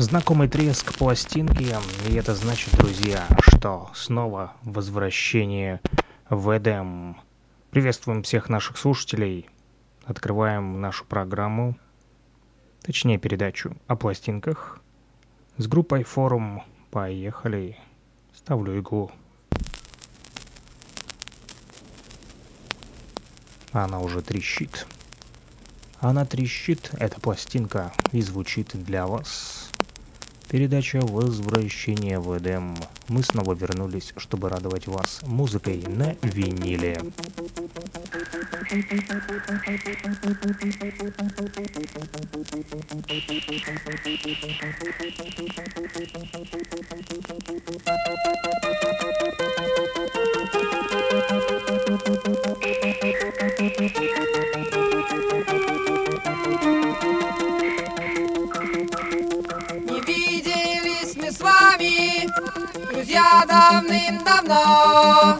Знакомый треск пластинки, и это значит, друзья, что снова возвращение в Эдем. Приветствуем всех наших слушателей, открываем нашу программу, точнее передачу о пластинках с группой «Форум». Поехали, ставлю иглу. Она уже трещит. Она трещит, эта пластинка, и звучит для вас. Передача «Возвращение в Эдем». Мы снова вернулись, чтобы радовать вас музыкой на виниле. Друзья, давным-давно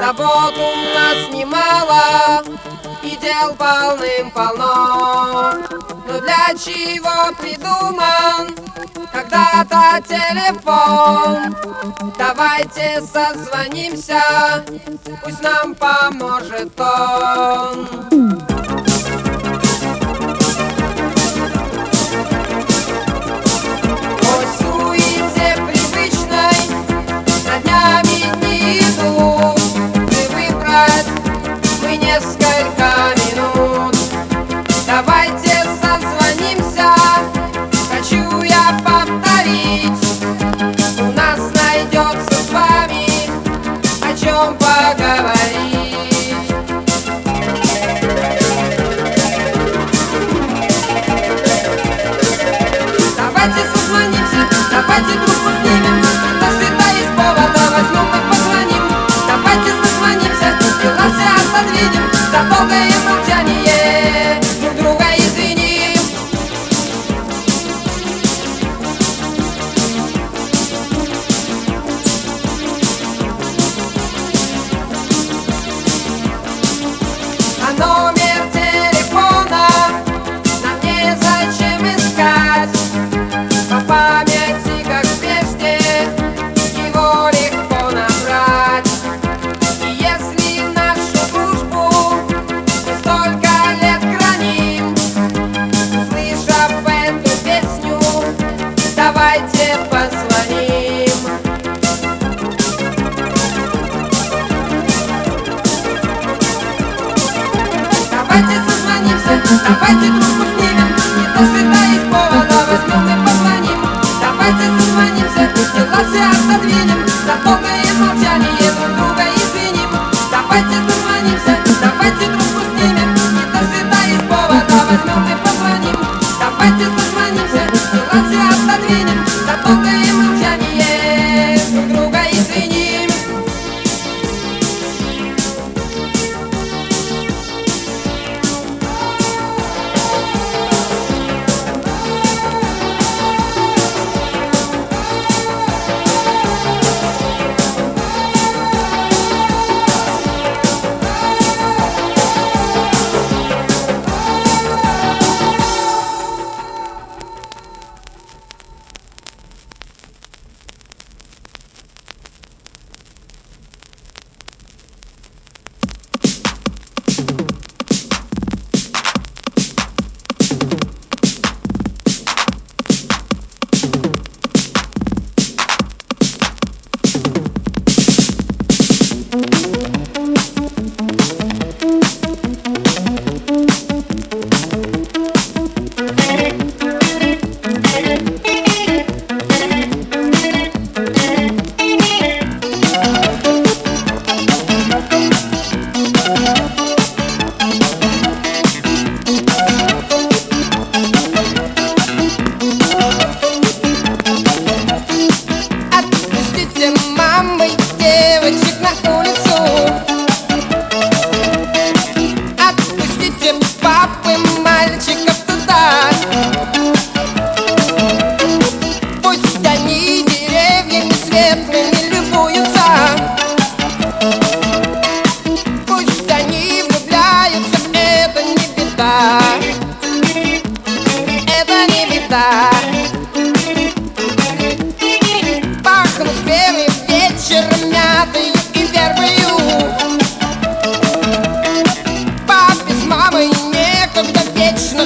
забот у нас немало и дел полным-полно. Но для чего придуман когда-то телефон? Давайте созвонимся, пусть нам поможет он.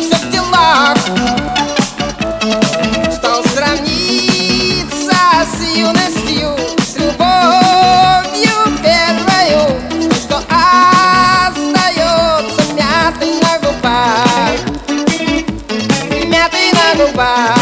всех делах стал сравниться с юностью, с любовью первою, что остается мятой на губах, мятой на губах.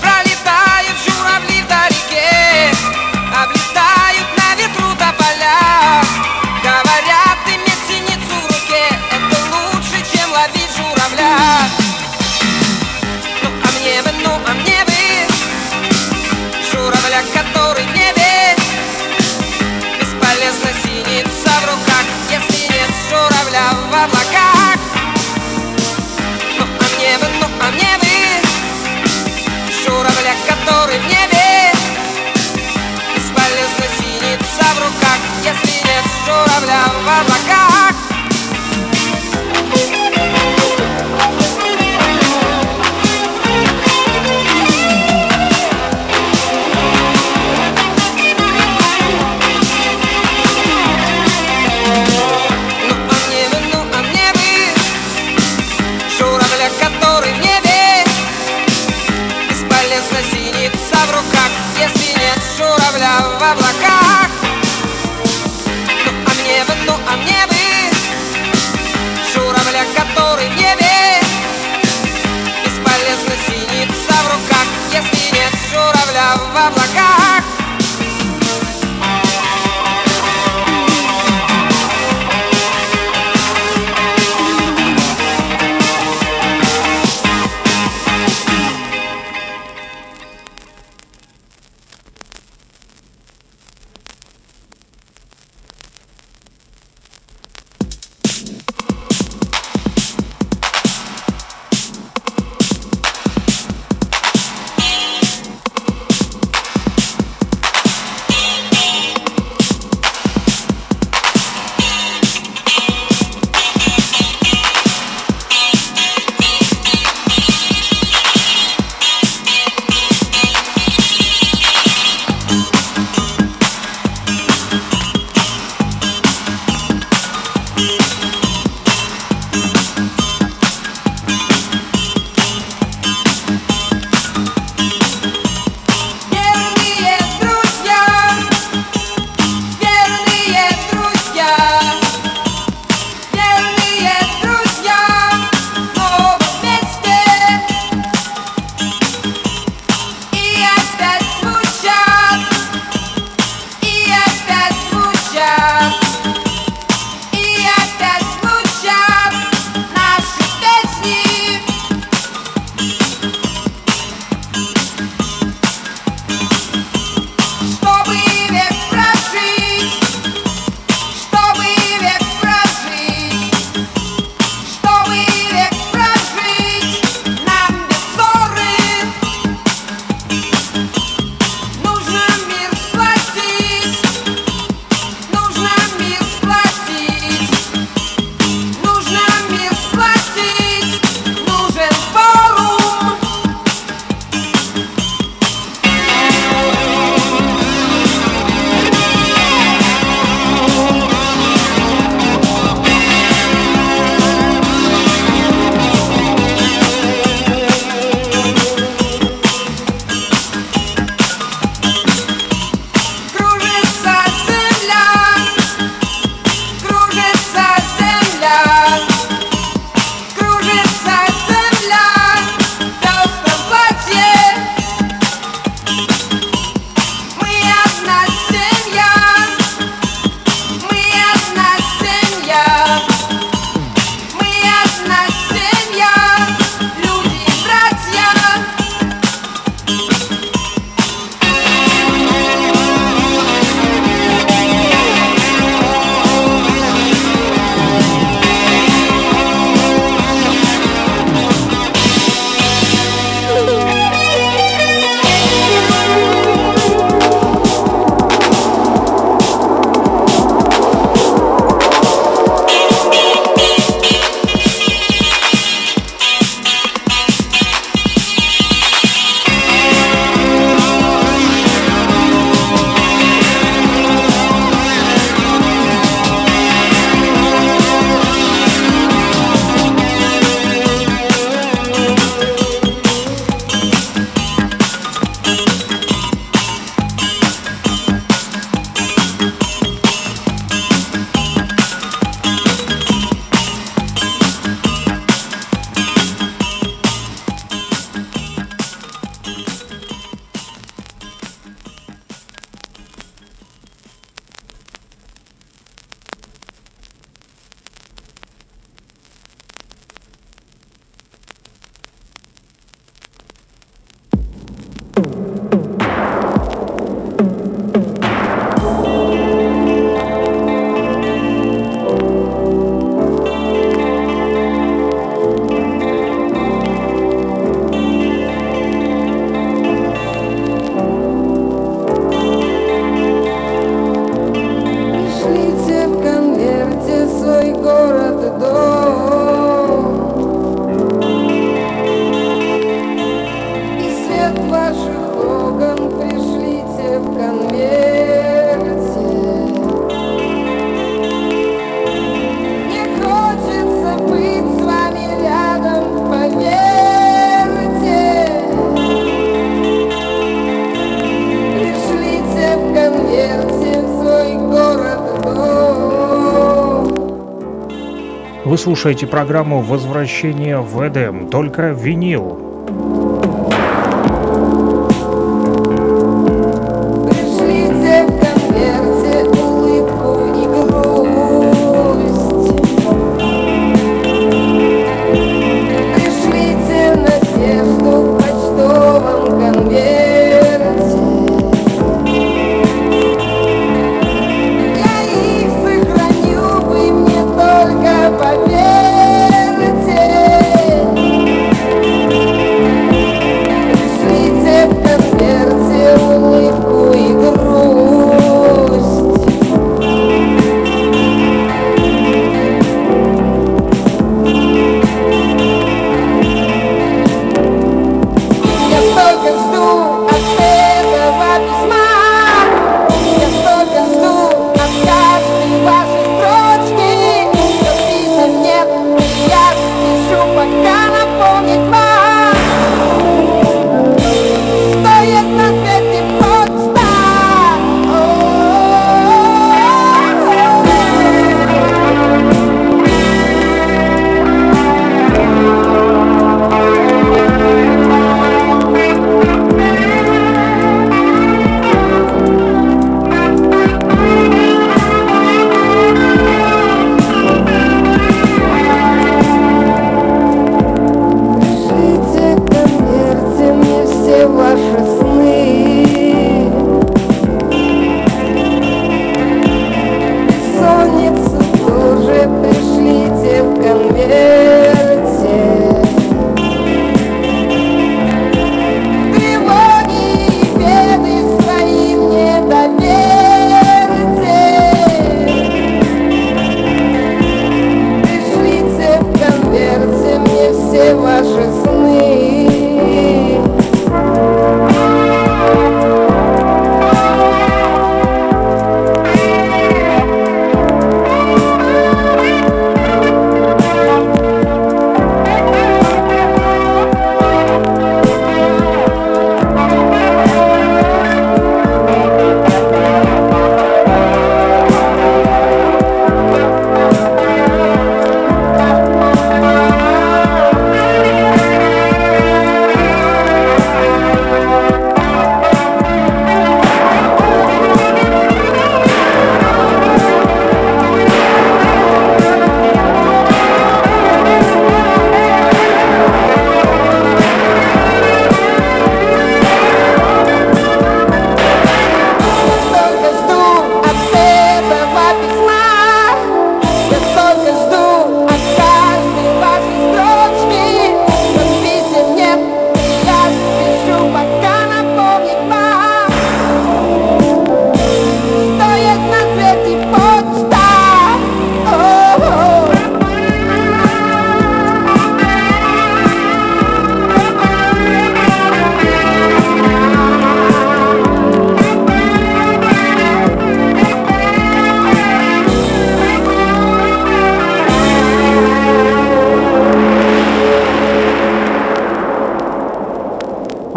Пролетают журавли. Воля в облаках. Вы слушаете программу «Возвращение в Эдем», только винил.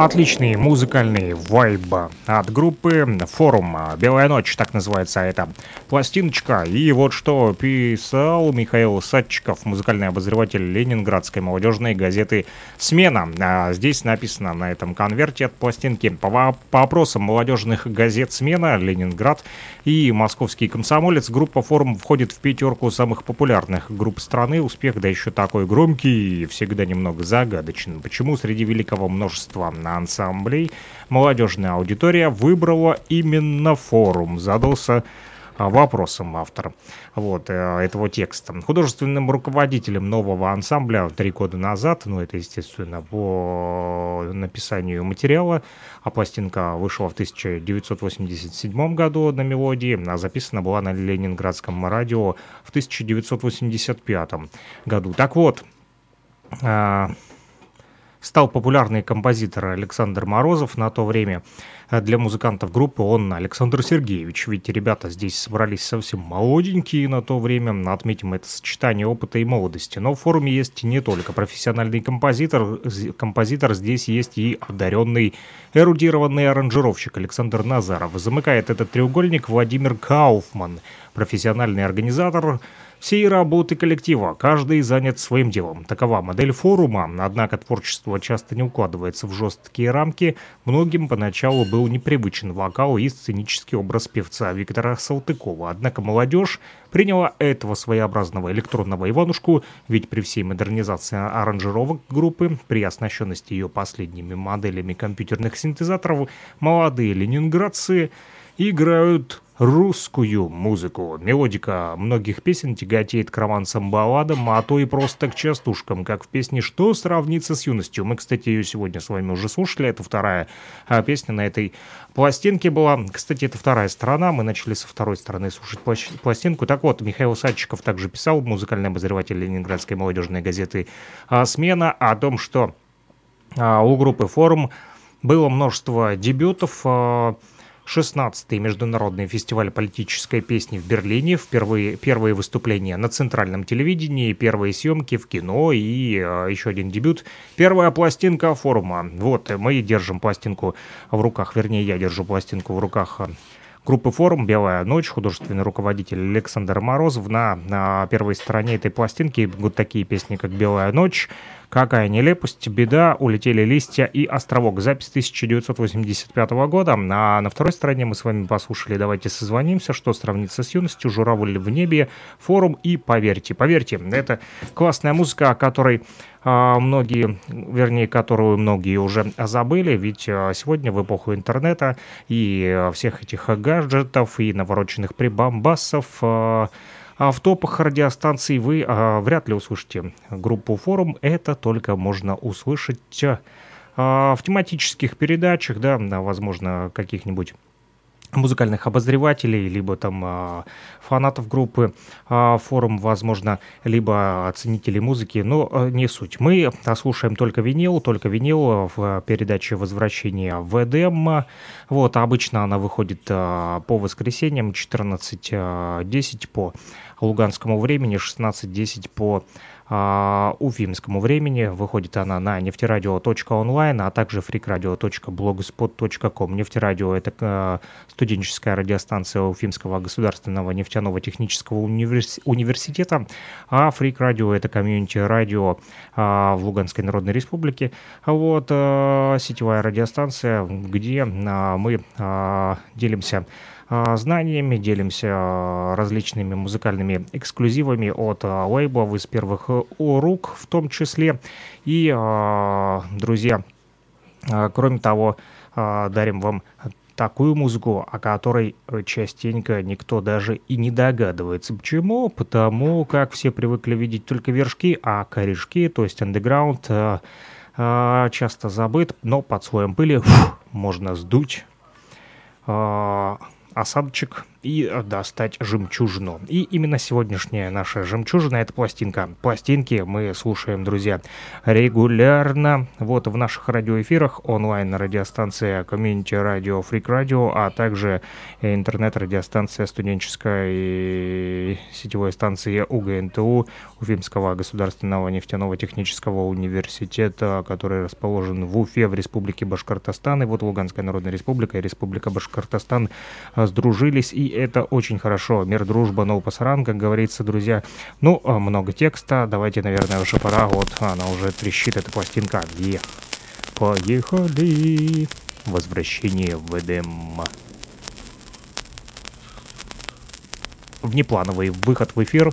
Отличные музыкальные вайбы от группы «Форум». «Белая ночь» так называется эта пластиночка. И вот что писал Михаил Садчиков, музыкальный обозреватель ленинградской молодежной газеты «Смена». Здесь написано на этом конверте от пластинки: по опросам молодежных газет «Смена», «Ленинград» и «Московский комсомолец», группа «Форум» входит в пятерку самых популярных групп страны. Успех, да еще такой громкий, и всегда немного загадочен. Почему среди великого множества ансамблей молодежная аудитория выбрала именно «Форум», задался вопросом автор вот этого текста. Художественным руководителем нового ансамбля 3 года назад, это, естественно, по написанию материала, а пластинка вышла в 1987 году на мелодии, а записана была на ленинградском радио в 1985 году. Так вот, стал популярный композитор Александр Морозов. На то время для музыкантов группы он Александр Сергеевич. Ведь ребята здесь собрались совсем молоденькие на то время. Отметим это сочетание опыта и молодости. Но в «Форуме» есть не только профессиональный композитор. Здесь есть и одаренный, эрудированный аранжировщик Александр Назаров. Замыкает этот треугольник Владимир Кауфман, профессиональный организатор всей работы коллектива. Каждый занят своим делом. Такова модель «Форума». Однако творчество часто не укладывается в жесткие рамки. Многим поначалу был непривычен вокал и сценический образ певца Виктора Салтыкова. Однако молодежь приняла этого своеобразного электронного Иванушку, ведь при всей модернизации аранжировок группы, при оснащенности ее последними моделями компьютерных синтезаторов, молодые ленинградцы играют русскую музыку. Мелодика многих песен тяготеет к романсам-балладам, а то и просто к частушкам, как в песне «Что сравнится с юностью». Мы, кстати, ее сегодня с вами уже слушали. Это вторая песня на этой пластинке была. Кстати, это вторая сторона. Мы начали со второй стороны слушать пластинку. Так вот, Михаил Садчиков также писал, музыкальный обозреватель ленинградской молодежной газеты «Смена», о том, что у группы «Форум» было множество дебютов, 16-й международный фестиваль политической песни в Берлине. Впервые первые выступления на центральном телевидении, первые съемки в кино и еще один дебют. Первая пластинка форума. Вот, мы держим пластинку в руках, вернее, я держу пластинку в руках группы «Форум», «Белая ночь», художественный руководитель Александр Морозов. На первой стороне этой пластинки вот такие песни, как «Белая ночь», «Какая нелепость», «Беда», «Улетели листья» и «Островок». Запись 1985 года. А на второй стороне мы с вами послушали «Давайте созвонимся», «Что сравнится с юностью», «Журавль в небе», «Форум» и «Поверьте». «Поверьте» — это классная музыка, о которой которую многие уже забыли, ведь сегодня в эпоху интернета и всех этих гаджетов и навороченных прибамбасов в топах радиостанций вы вряд ли услышите группу «Форум». Это только можно услышать в тематических передачах, да, возможно, каких-нибудь музыкальных обозревателей, либо там фанатов группы «Форум», возможно, либо ценителей музыки, но не суть. Мы слушаем только винил в передаче «Возвращение в Эдем». Вот, обычно она выходит по воскресеньям 14:10 по луганскому времени, 16:10 по уфимскому времени. Выходит она на нефтерадио.онлайн, а также freakradio.blogspot.com. Нефтерадио — это студенческая радиостанция Уфимского государственного нефтяного технического университета, а Freak Radio — это комьюнити-радио в Луганской Народной Республике. Вот, сетевая радиостанция, где мы делимся знаниями, делимся различными музыкальными эксклюзивами от лейблов из первых рук в том числе. И, друзья, кроме того, дарим вам такую музыку, о которой частенько никто даже и не догадывается. Почему? Потому как все привыкли видеть только вершки, а корешки, то есть андеграунд, часто забыт, но под слоем пыли можно сдуть осадочек и достать жемчужину. И именно сегодняшняя наша жемчужина — это пластинка. Пластинки мы слушаем, друзья, регулярно. Вот, в наших радиоэфирах онлайн-радиостанция Community Radio, Freak Radio, а также интернет-радиостанция студенческой сетевой станции УГНТУ, Уфимского государственного нефтяного технического университета, который расположен в Уфе, в Республике Башкортостан. И вот Луганская Народная Республика и Республика Башкортостан сдружились, и это очень хорошо. Мир, дружба, но пасаран, как говорится, друзья. Ну, много текста. Давайте, наверное, уже пора. Вот она уже трещит, эта пластинка. И поехали. Возвращение в Эдем. Внеплановый выход в эфир.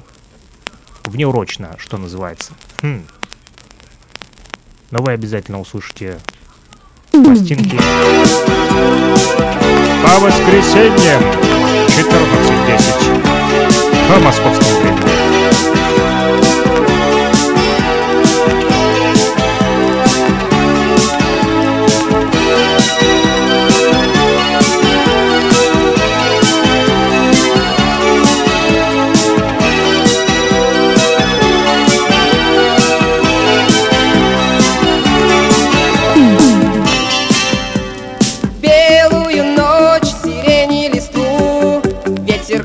Внеурочно, что называется. Но вы обязательно услышите пластинки по воскресеньям 14:10 по московскому времени.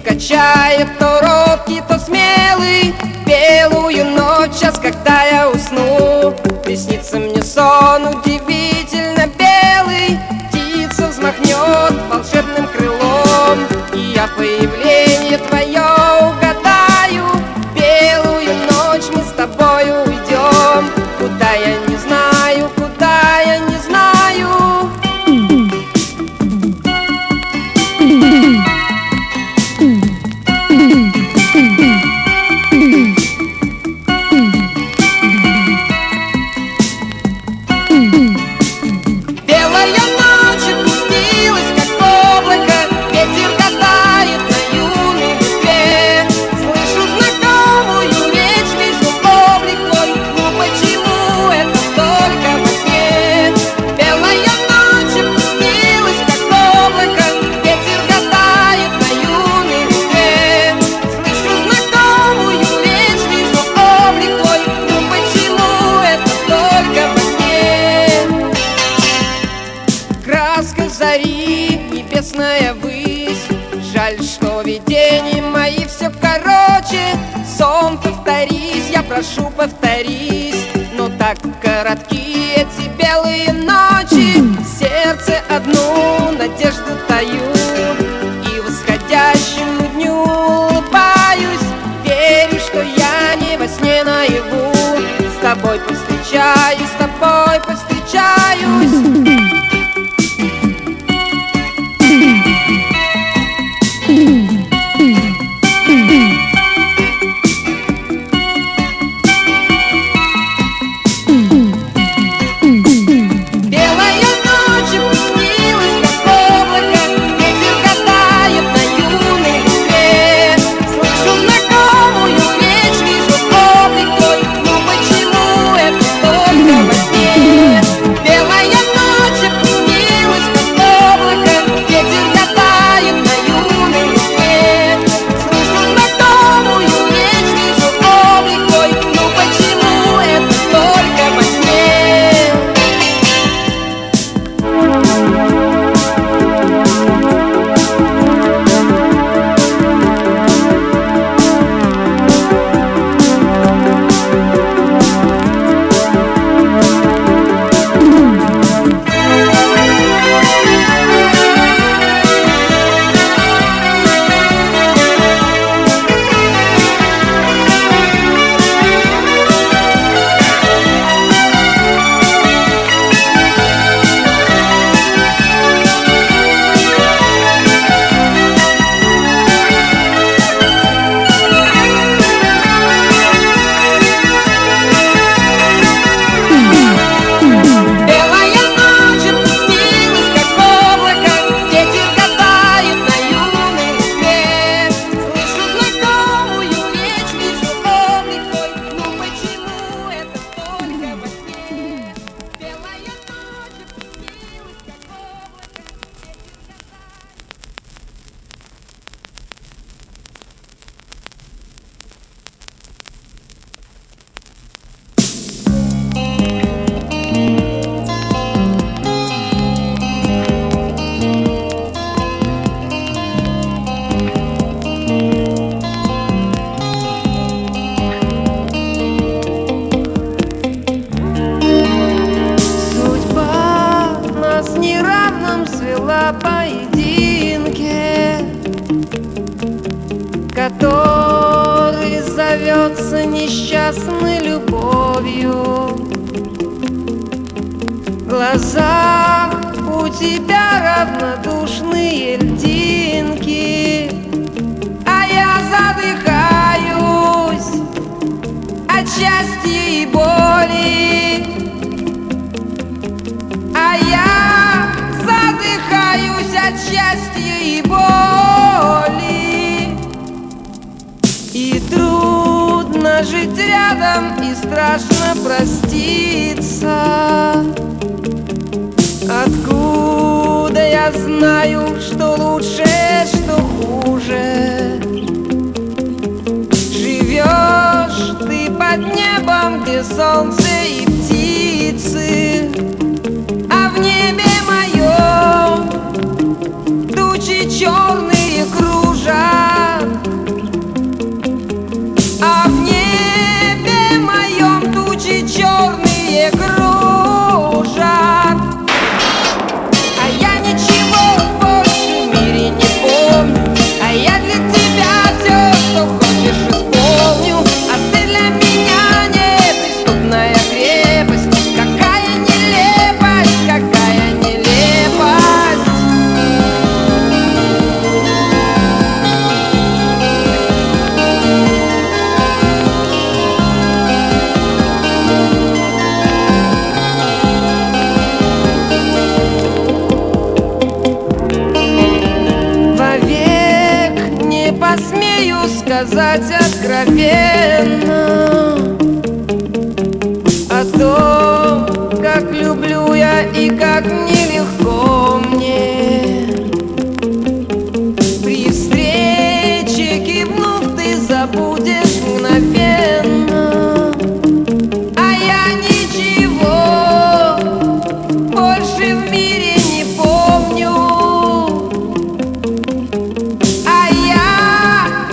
Качает то робкий, то смелый. сон, повторись, я прошу, повторись. Но так коротки эти белые ночи. В сердце одну надежду таю и восходящему дню улыбаюсь. Верю, что я не во сне наяву. С тобой повстречаюсь, с тобой повстречаюсь.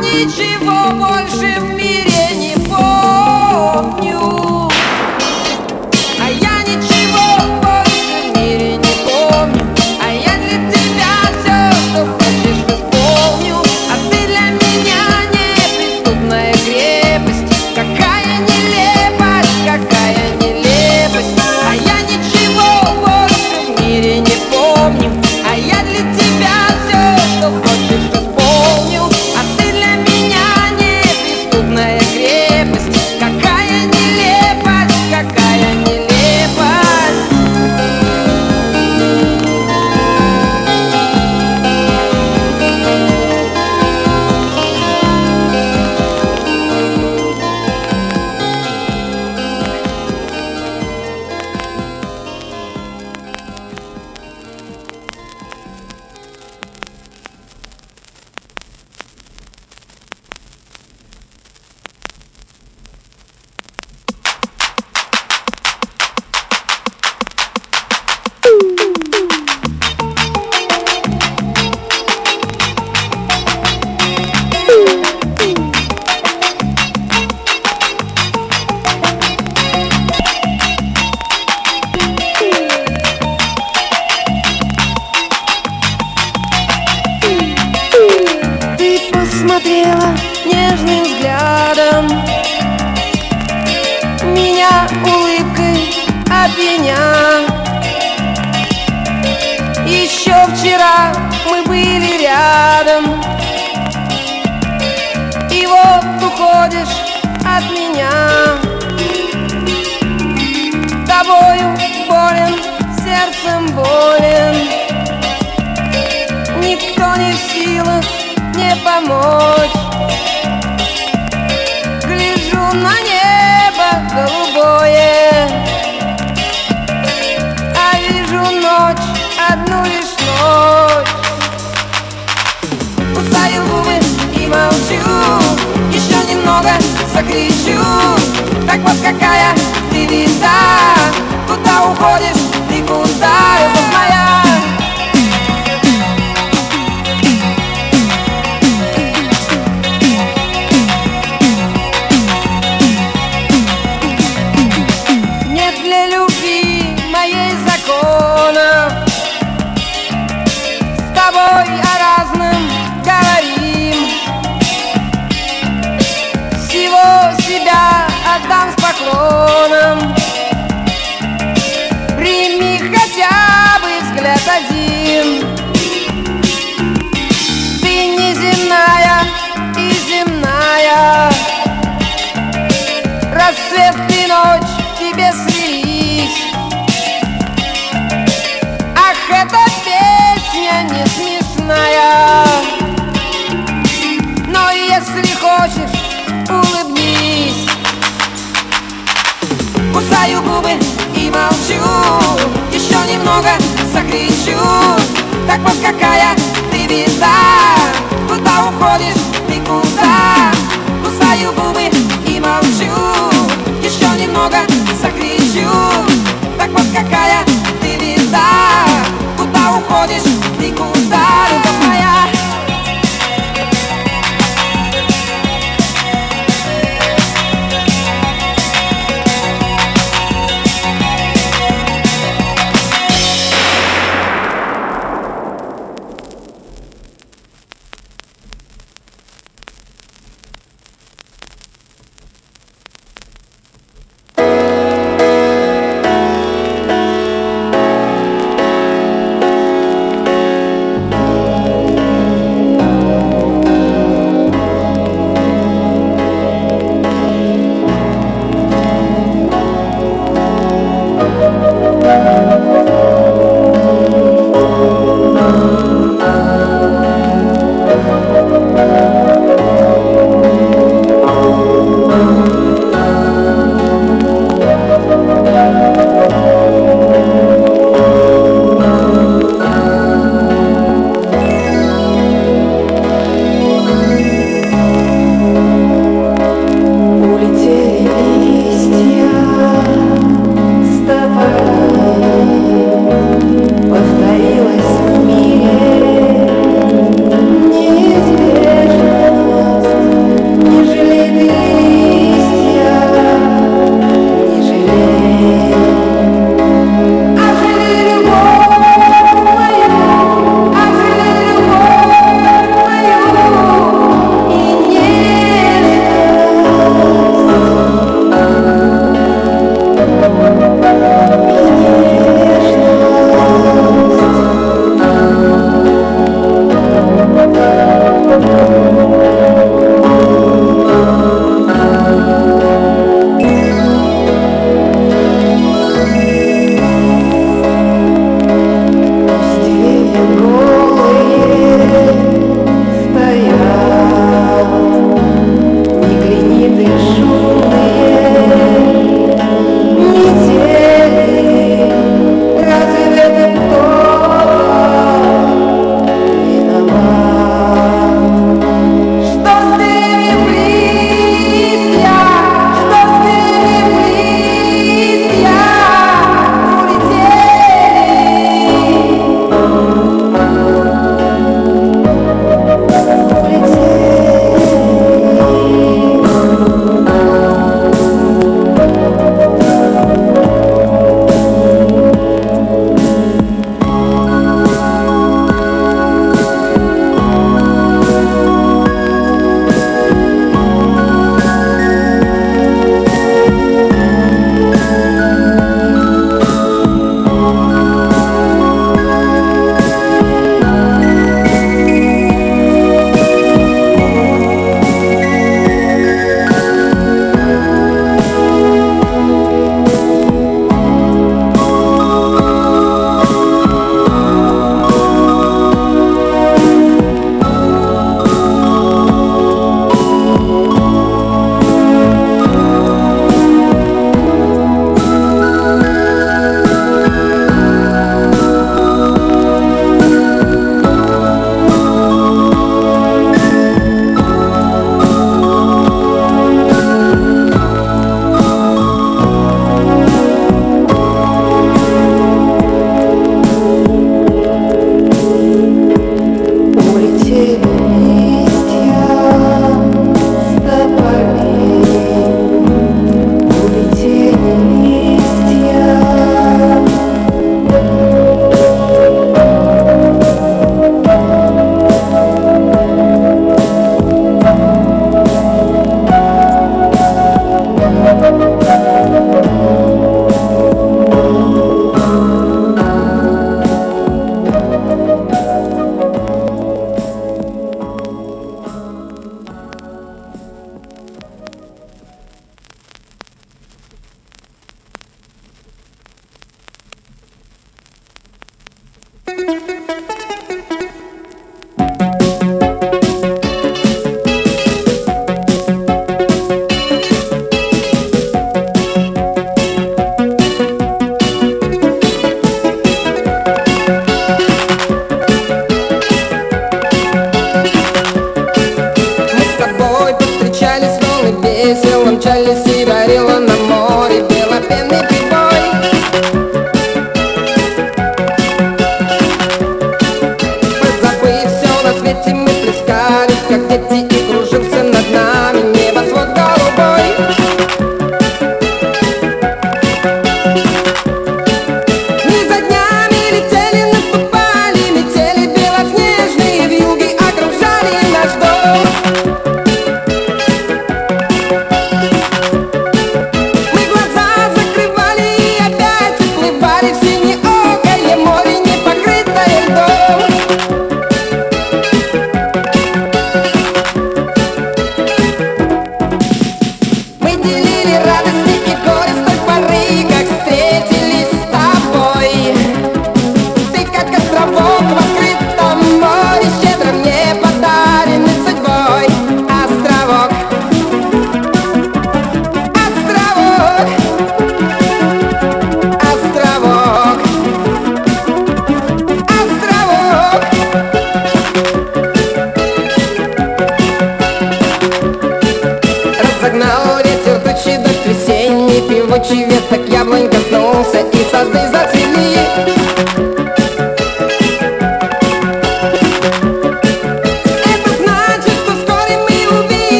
Ничего больше в мире уходишь от меня. Тобою болен, сердцем болен. Никто не в силах мне помочь. Гляжу на небо голубое, а вижу ночь, одну лишь ночь. Кусаю губы и молчу. Еще немного закричу. Так вот какая ты вида. Куда уходишь, ты куда, любовь моя? Нет для любви моей законов. С тобой о разном говорим. Всего себя отдам с поклоном. Прими хотя бы взгляд один. Ты неземная и земная. Рассвет и ночь тебе слились. Ах, эта песня не смешная. Но если хочешь, улыбнись. Кусаю губы и молчу. Еще немного закричу. Так вот какая ты беда. Куда уходишь, ты куда? Кусаю губы и молчу. Еще немного закричу. Так вот какая ты беда. Куда уходишь, ты куда, любовь моя?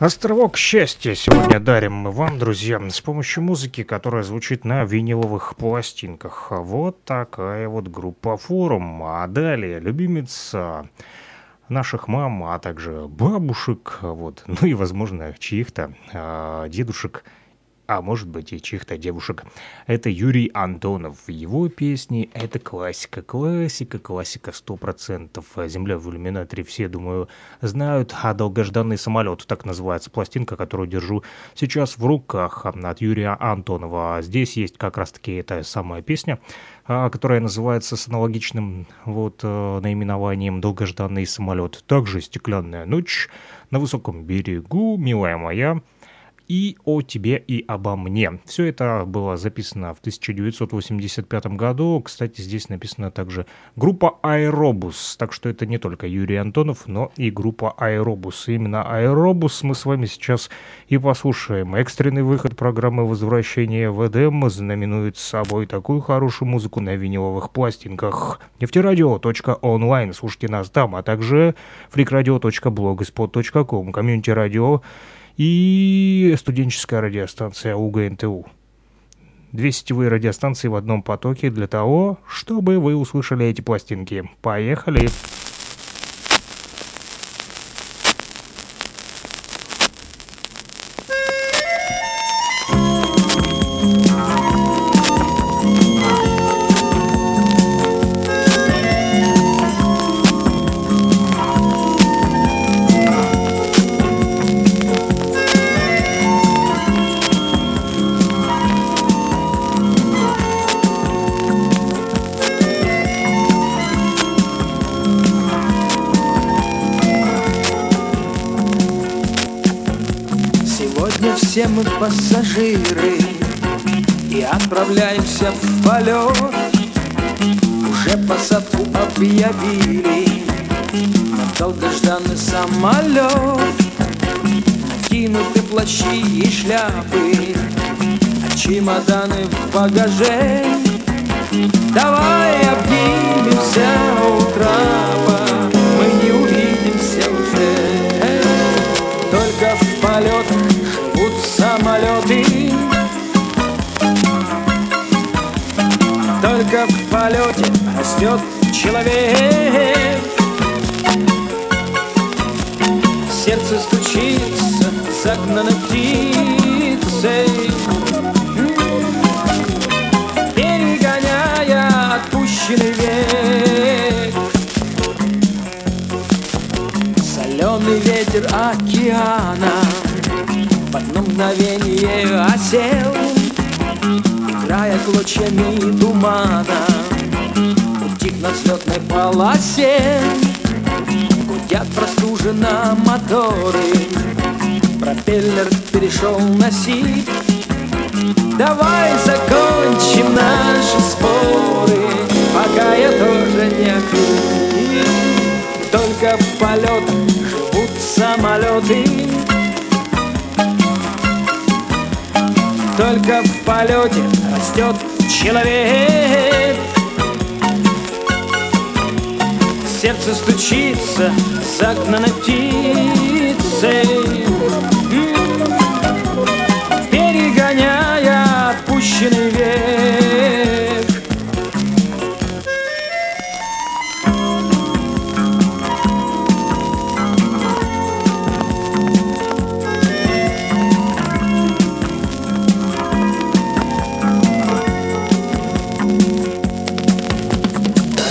Островок счастья сегодня дарим мы вам, друзья, с помощью музыки, которая звучит на виниловых пластинках. Вот такая вот группа «Форум». А далее любимец наших мам, а также бабушек, вот, ну и, возможно, чьих-то дедушек, а может быть и чьих-то девушек. Это Юрий Антонов. Его песни — это классика, классика, классика 100%. «Земля в иллюминаторе» все, думаю, знают, а «Долгожданный самолет» — так называется пластинка, которую держу сейчас в руках, от Юрия Антонова. Здесь есть как раз-таки эта самая песня, которая называется с аналогичным вот наименованием «Долгожданный самолет». Также «Стеклянная ночь», «На высоком берегу», «Милая моя» и «О тебе и обо мне». Все это было записано в 1985 году. Кстати, здесь написана также группа «Аэробус». Так что это не только Юрий Антонов, но и группа «Аэробус». И именно «Аэробус» мы с вами сейчас и послушаем. Экстренный выход программы «Возвращение в Эдем» знаменует собой такую хорошую музыку на виниловых пластинках. Нефтерадио.онлайн. Слушайте нас там, а также freakradio.blogspot.com, комьюнити-радио и студенческая радиостанция УГНТУ. Две сетевые радиостанции в одном потоке для того, чтобы вы услышали эти пластинки. Поехали! сегодня все мы пассажиры и отправляемся в полет. Уже посадку объявили на долгожданный самолет. Накинуты плащи и шляпы, а чемоданы в багаже. Давай обнимемся у трапа, мы не увидимся уже. Только в полетах живут самолеты, только в полете растет человек. Сердце стучится загнанной птицей, перегоняя отпущенный век. Соленый ветер океана в одно мгновение осел, играя клочьями тумана, утих на взлетной полосе. Гудят простуженно моторы, пропеллер перешел на сип. Давай закончим наши споры, пока я тоже не окрепил. Только в полетах живут самолеты, только в полете растет человек. Сердце стучится загнанной птицей, перегоняя отпущенный век.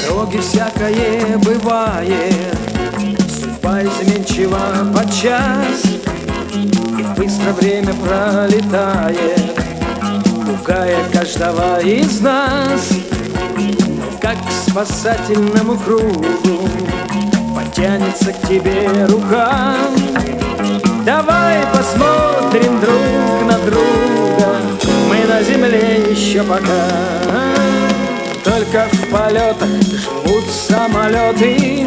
Дороги всякое бывает, судьба изменчива подчас, и быстро время пролетает, пугая каждого из нас. Но как к спасательному кругу потянется к тебе рука. Давай посмотрим друг на друга, мы на земле еще пока. Только в полетах живут самолеты,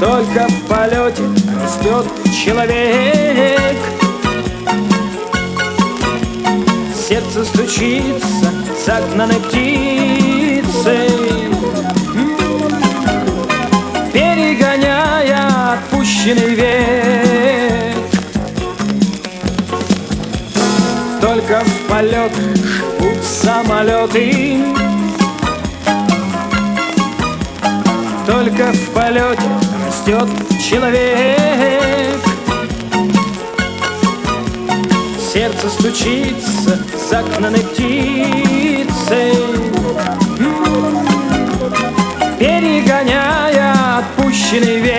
только в полете растет человек. Сердце стучится загнанной птицей, перегоняя отпущенный век. Только в полетах живут самолеты, только в полете растет человек. Сердце стучится загнанной птицей, перегоняя отпущенный век.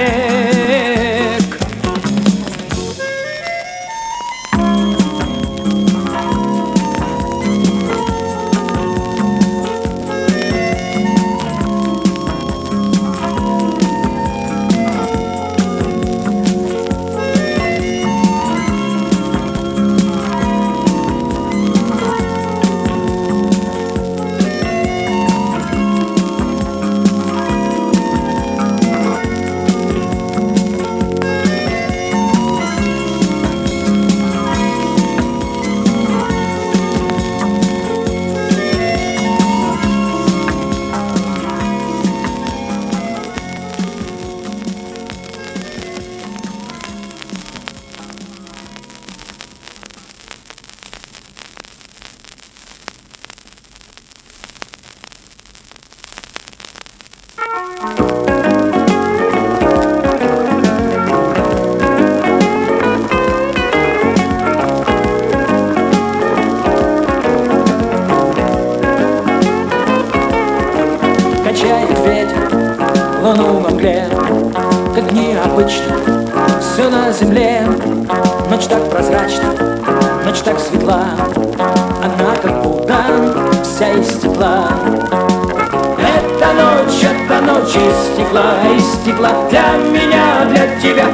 Для меня для тебя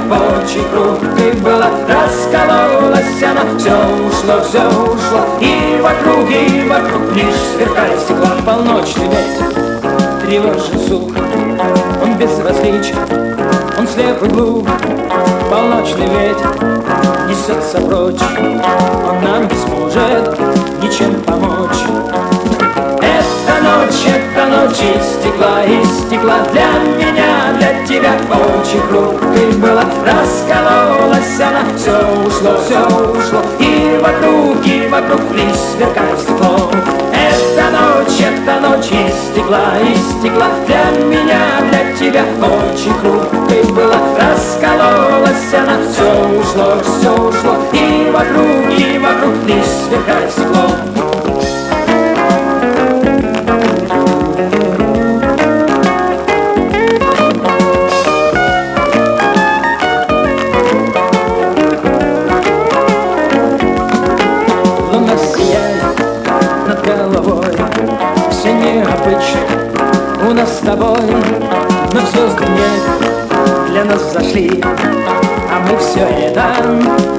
очень круглой была. Раскололась она, все ушло, и вокруг лишь сверкает стекло. Полночный ветер тревожен слух, он безразличен, он слеп и глух. Полночный ветер несется прочь, он нам не сможет ничем помочь. Эта ночь из стекла для меня, для тебя очень круглой была. Раскололась она, все ушло, и вокруг лишь сверкает стекло. Эта ночь из стекла для меня, для тебя очень круглой была. Раскололась она, все ушло, и вокруг лишь сверкает стекло. Но звезды нет, для нас зашли, а мы все это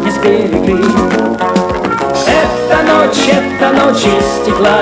не сберегли. Эта ночь из стекла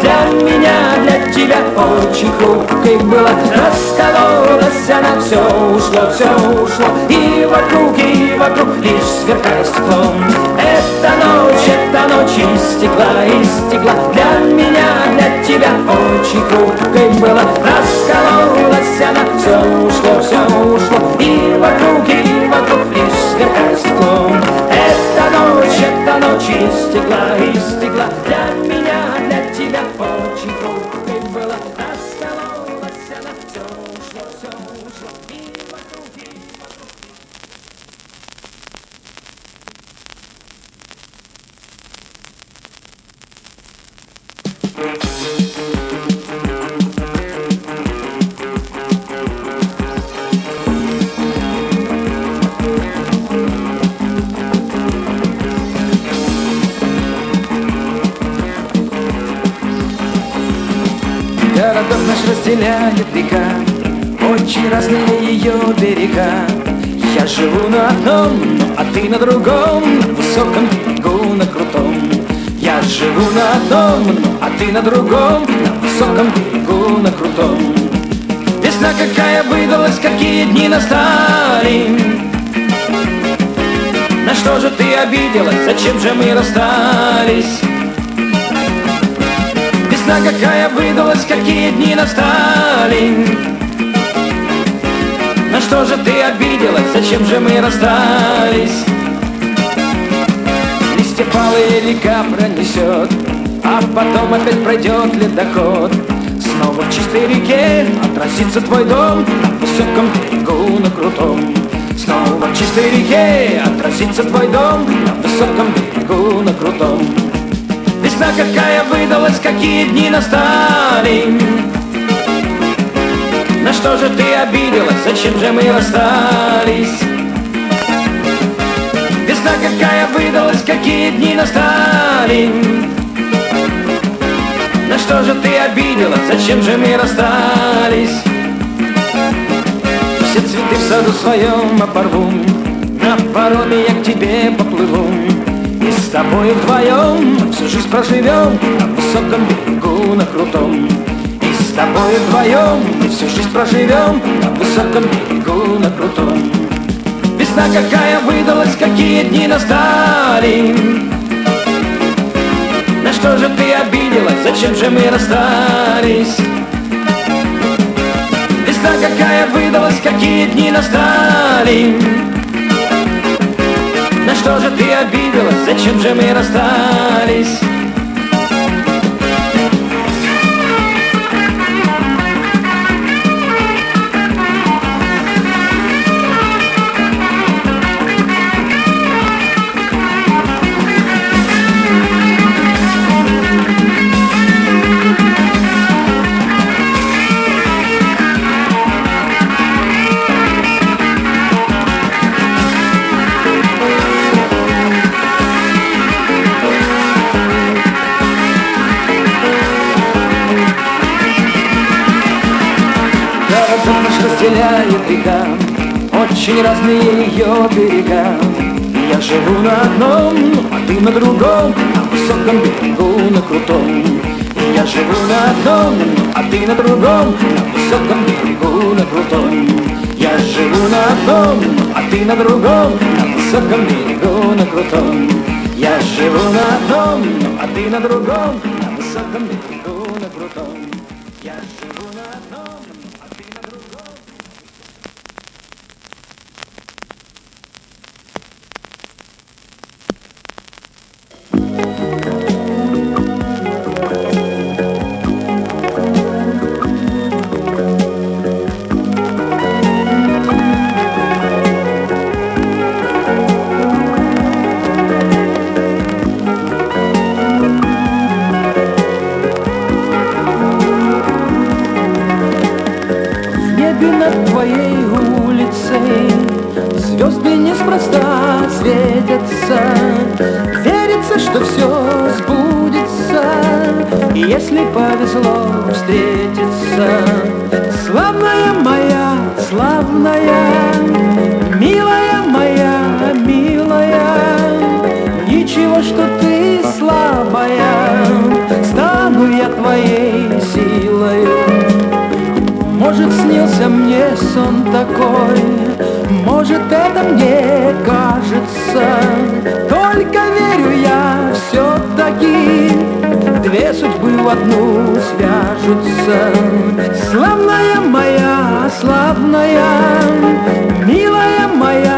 для меня, для тебя очень хрупкой была. Раскололась она, все ушло, и вокруг лишь сверкает стеклом. Эта ночь из стекла для меня, для тебя очень хрупкой была. Раскололась она, все ушло, и вокруг лишь сверкает стеклом. Эта ночь из стекла для меня, для тебя очень круглой была. Раскололась она, все ушло, и вокруг, и разделяет река, очень разные ее берега. Я живу на одном, а ты на другом, на высоком берегу, на крутом. Я живу на одном, а ты на другом, на высоком берегу, на крутом. Весна какая выдалась, какие дни настали. На что же ты обиделась, зачем же мы расстались? Весна какая выдалась, какие дни настали. На что же ты обиделась, зачем же мы расстались? Листья палые река пронесет, а потом опять пройдет ледоход. Снова в чистой реке отразится твой дом, на высоком берегу, на крутом. Снова в чистой реке отразится твой дом, на высоком берегу, на крутом. Весна какая выдалась, какие дни настали. На что же ты обиделась, зачем же мы расстались? Весна какая выдалась, какие дни настали. На что же ты обиделась, зачем же мы расстались? Все цветы в саду своем оборву, на пароме я к тебе поплыву. И с тобой вдвоем всю жизнь проживем, на высоком берегу, на крутом. И с тобой вдвоем мы всю жизнь проживем, на высоком берегу, на крутом. Весна какая выдалась, какие дни настали. На что же ты обиделась, зачем же мы расстались? Весна какая выдалась, какие дни настали. На что же ты обиделась, зачем же мы расстались? очень разные ее берега. Я живу на одном, а ты на другом, на высоком берегу, на крутом. Я живу на одном, а ты на другом, на высоком берегу, на крутом. Я живу на одном, а ты на другом, на высоком берегу, на крутом. Я живу на одном, а ты на другом, на высоком берегу, на крутом. Я живу на одном, а ты на другом. Славная моя, милая моя,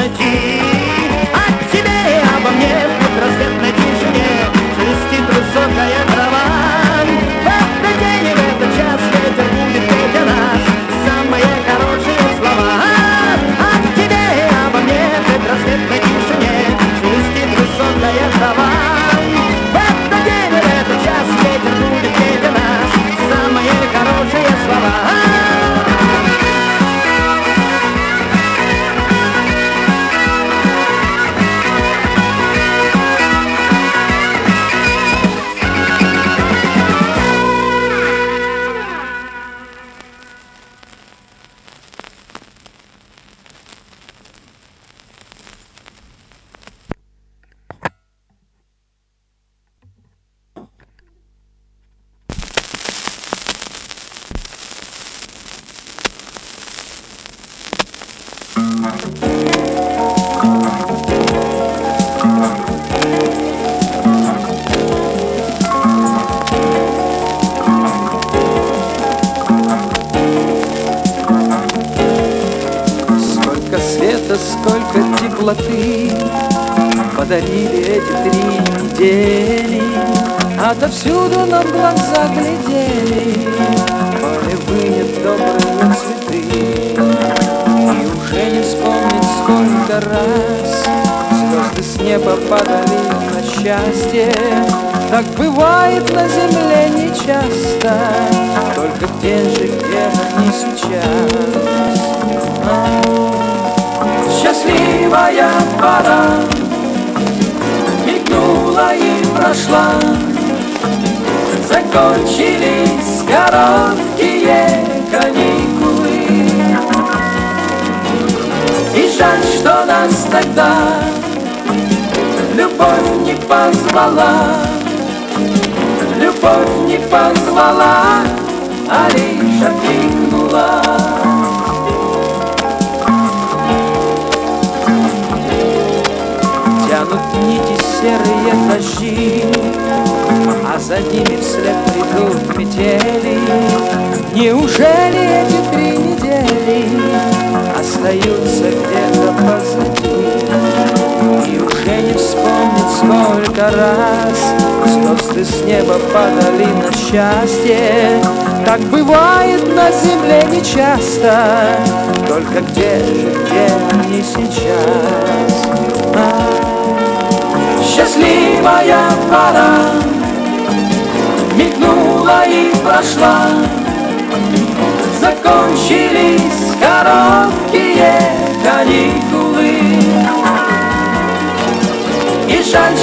Жаль,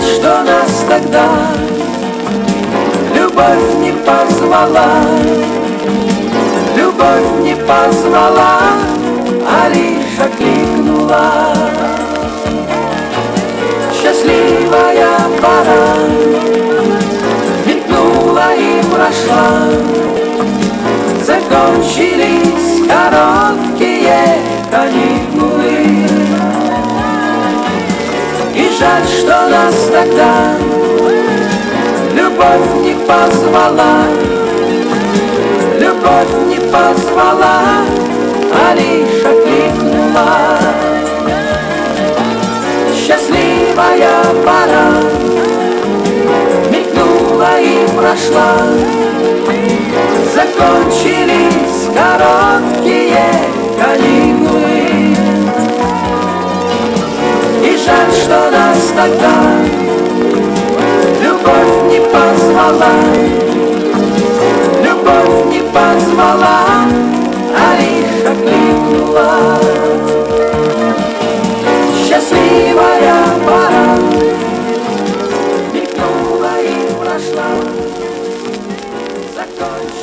что нас тогда позвала, любовь не позвала, а лишь окликнула. Счастливая пора мелькнула и прошла, закончились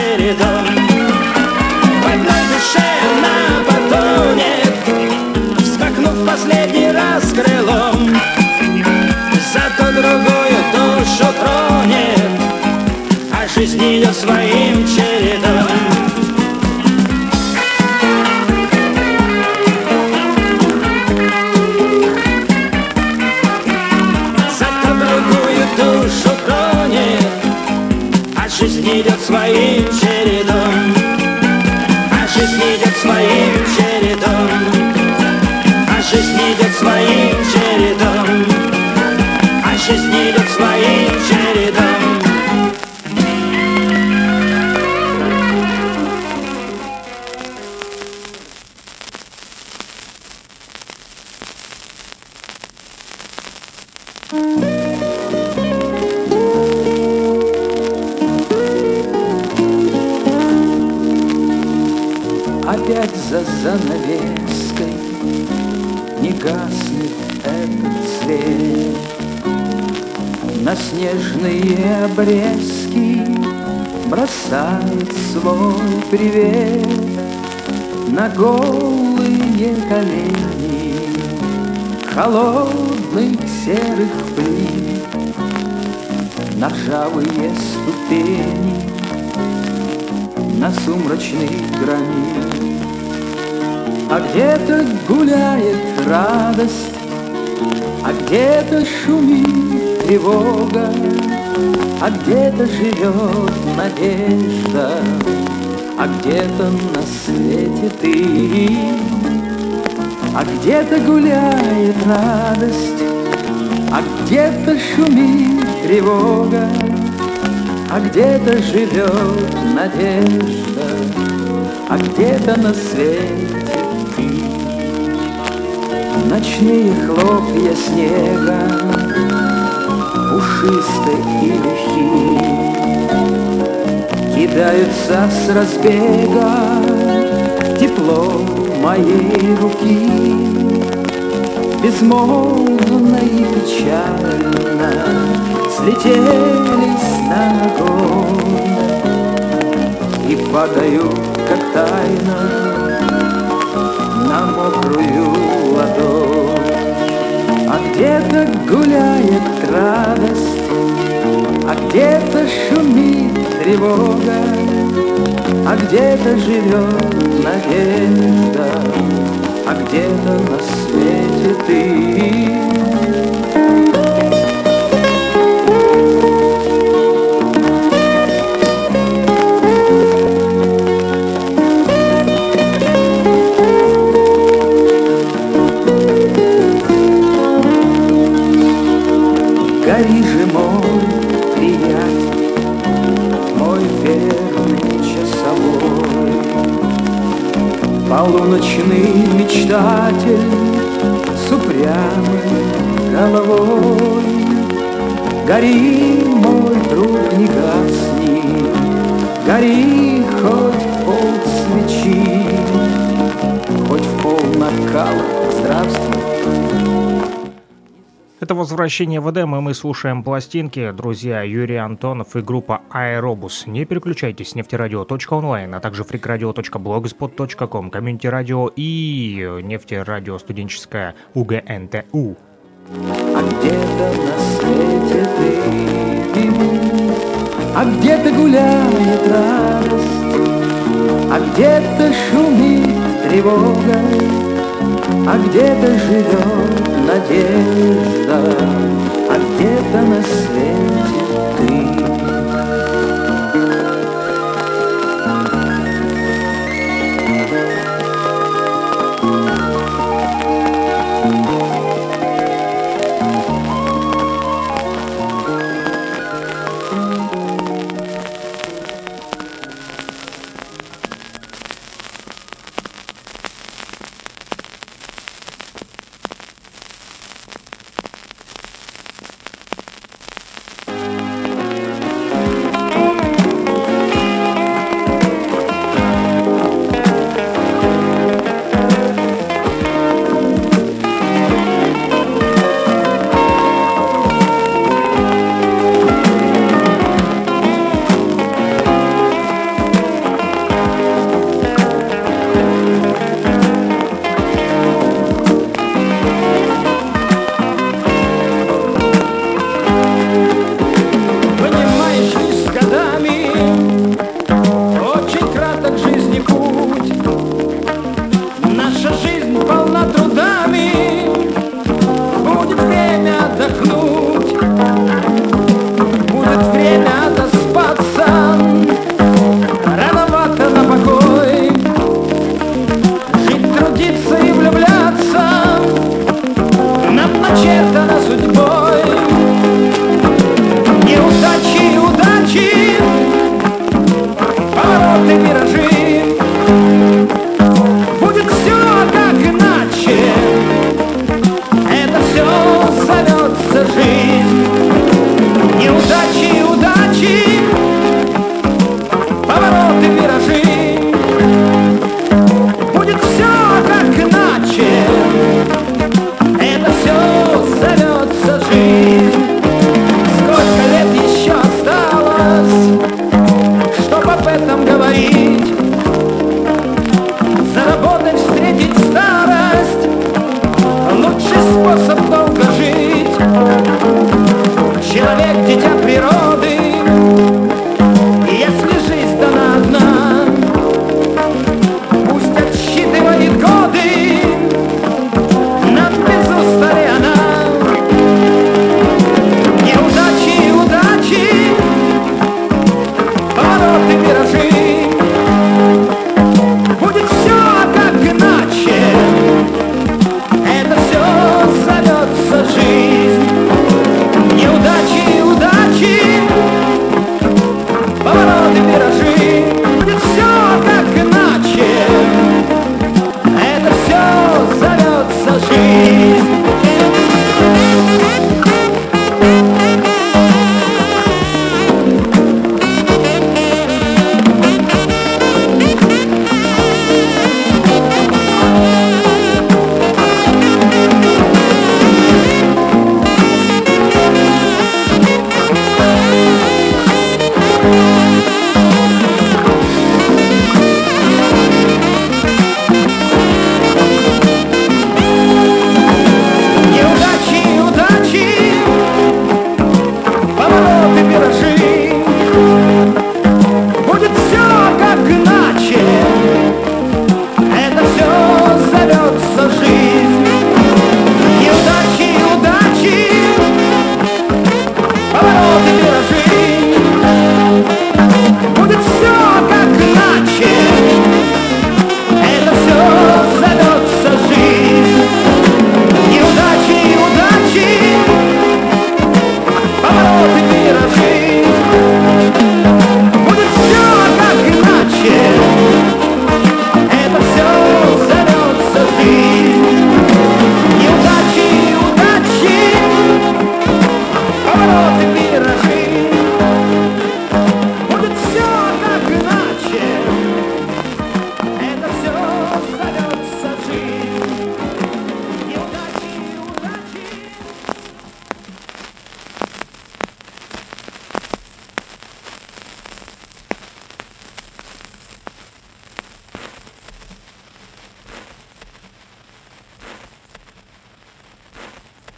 опять за занавеской не гаснет этот свет. На снежные обрезки бросает свой привет. На голые колени холодных серых плит, на ржавые ступени, на сумрачный гранит. А где-то гуляет радость, а где-то шумит тревога, а где-то живет надежда, а где-то на свете ты. А где-то гуляет радость, а где-то шумит тревога, а где-то живет надежда, а где-то на свете ты. Ночные хлопья снега, пушистые и легкие, кидаются с разбега в тепло моей руки. Безмолвно и печально слетелись на огонь и падают, как тайна, на мокрую ладонь. А где-то гуляет радость, а где-то шумит тревога, а где-то живет надежда, а где-то на свете ты. Полуночный мечтатель с упрямой головой, гори, мой друг, не гасни, гори хоть в пол свечи, хоть в пол накала, здравствуй. Это «Возвращение в Эдем», и мы слушаем пластинки. Друзья, Юрий Антонов и группа «Аэробус». Не переключайтесь, нефтерадио.онлайн, а также freakradio.blogspot.com, комьюнити-радио и нефтерадио студенческая УГНТУ. А где-то на свете ты, а где-то гуляет радость, а где-то шумит тревога, а где-то живет надежда, а где-то на свете ты.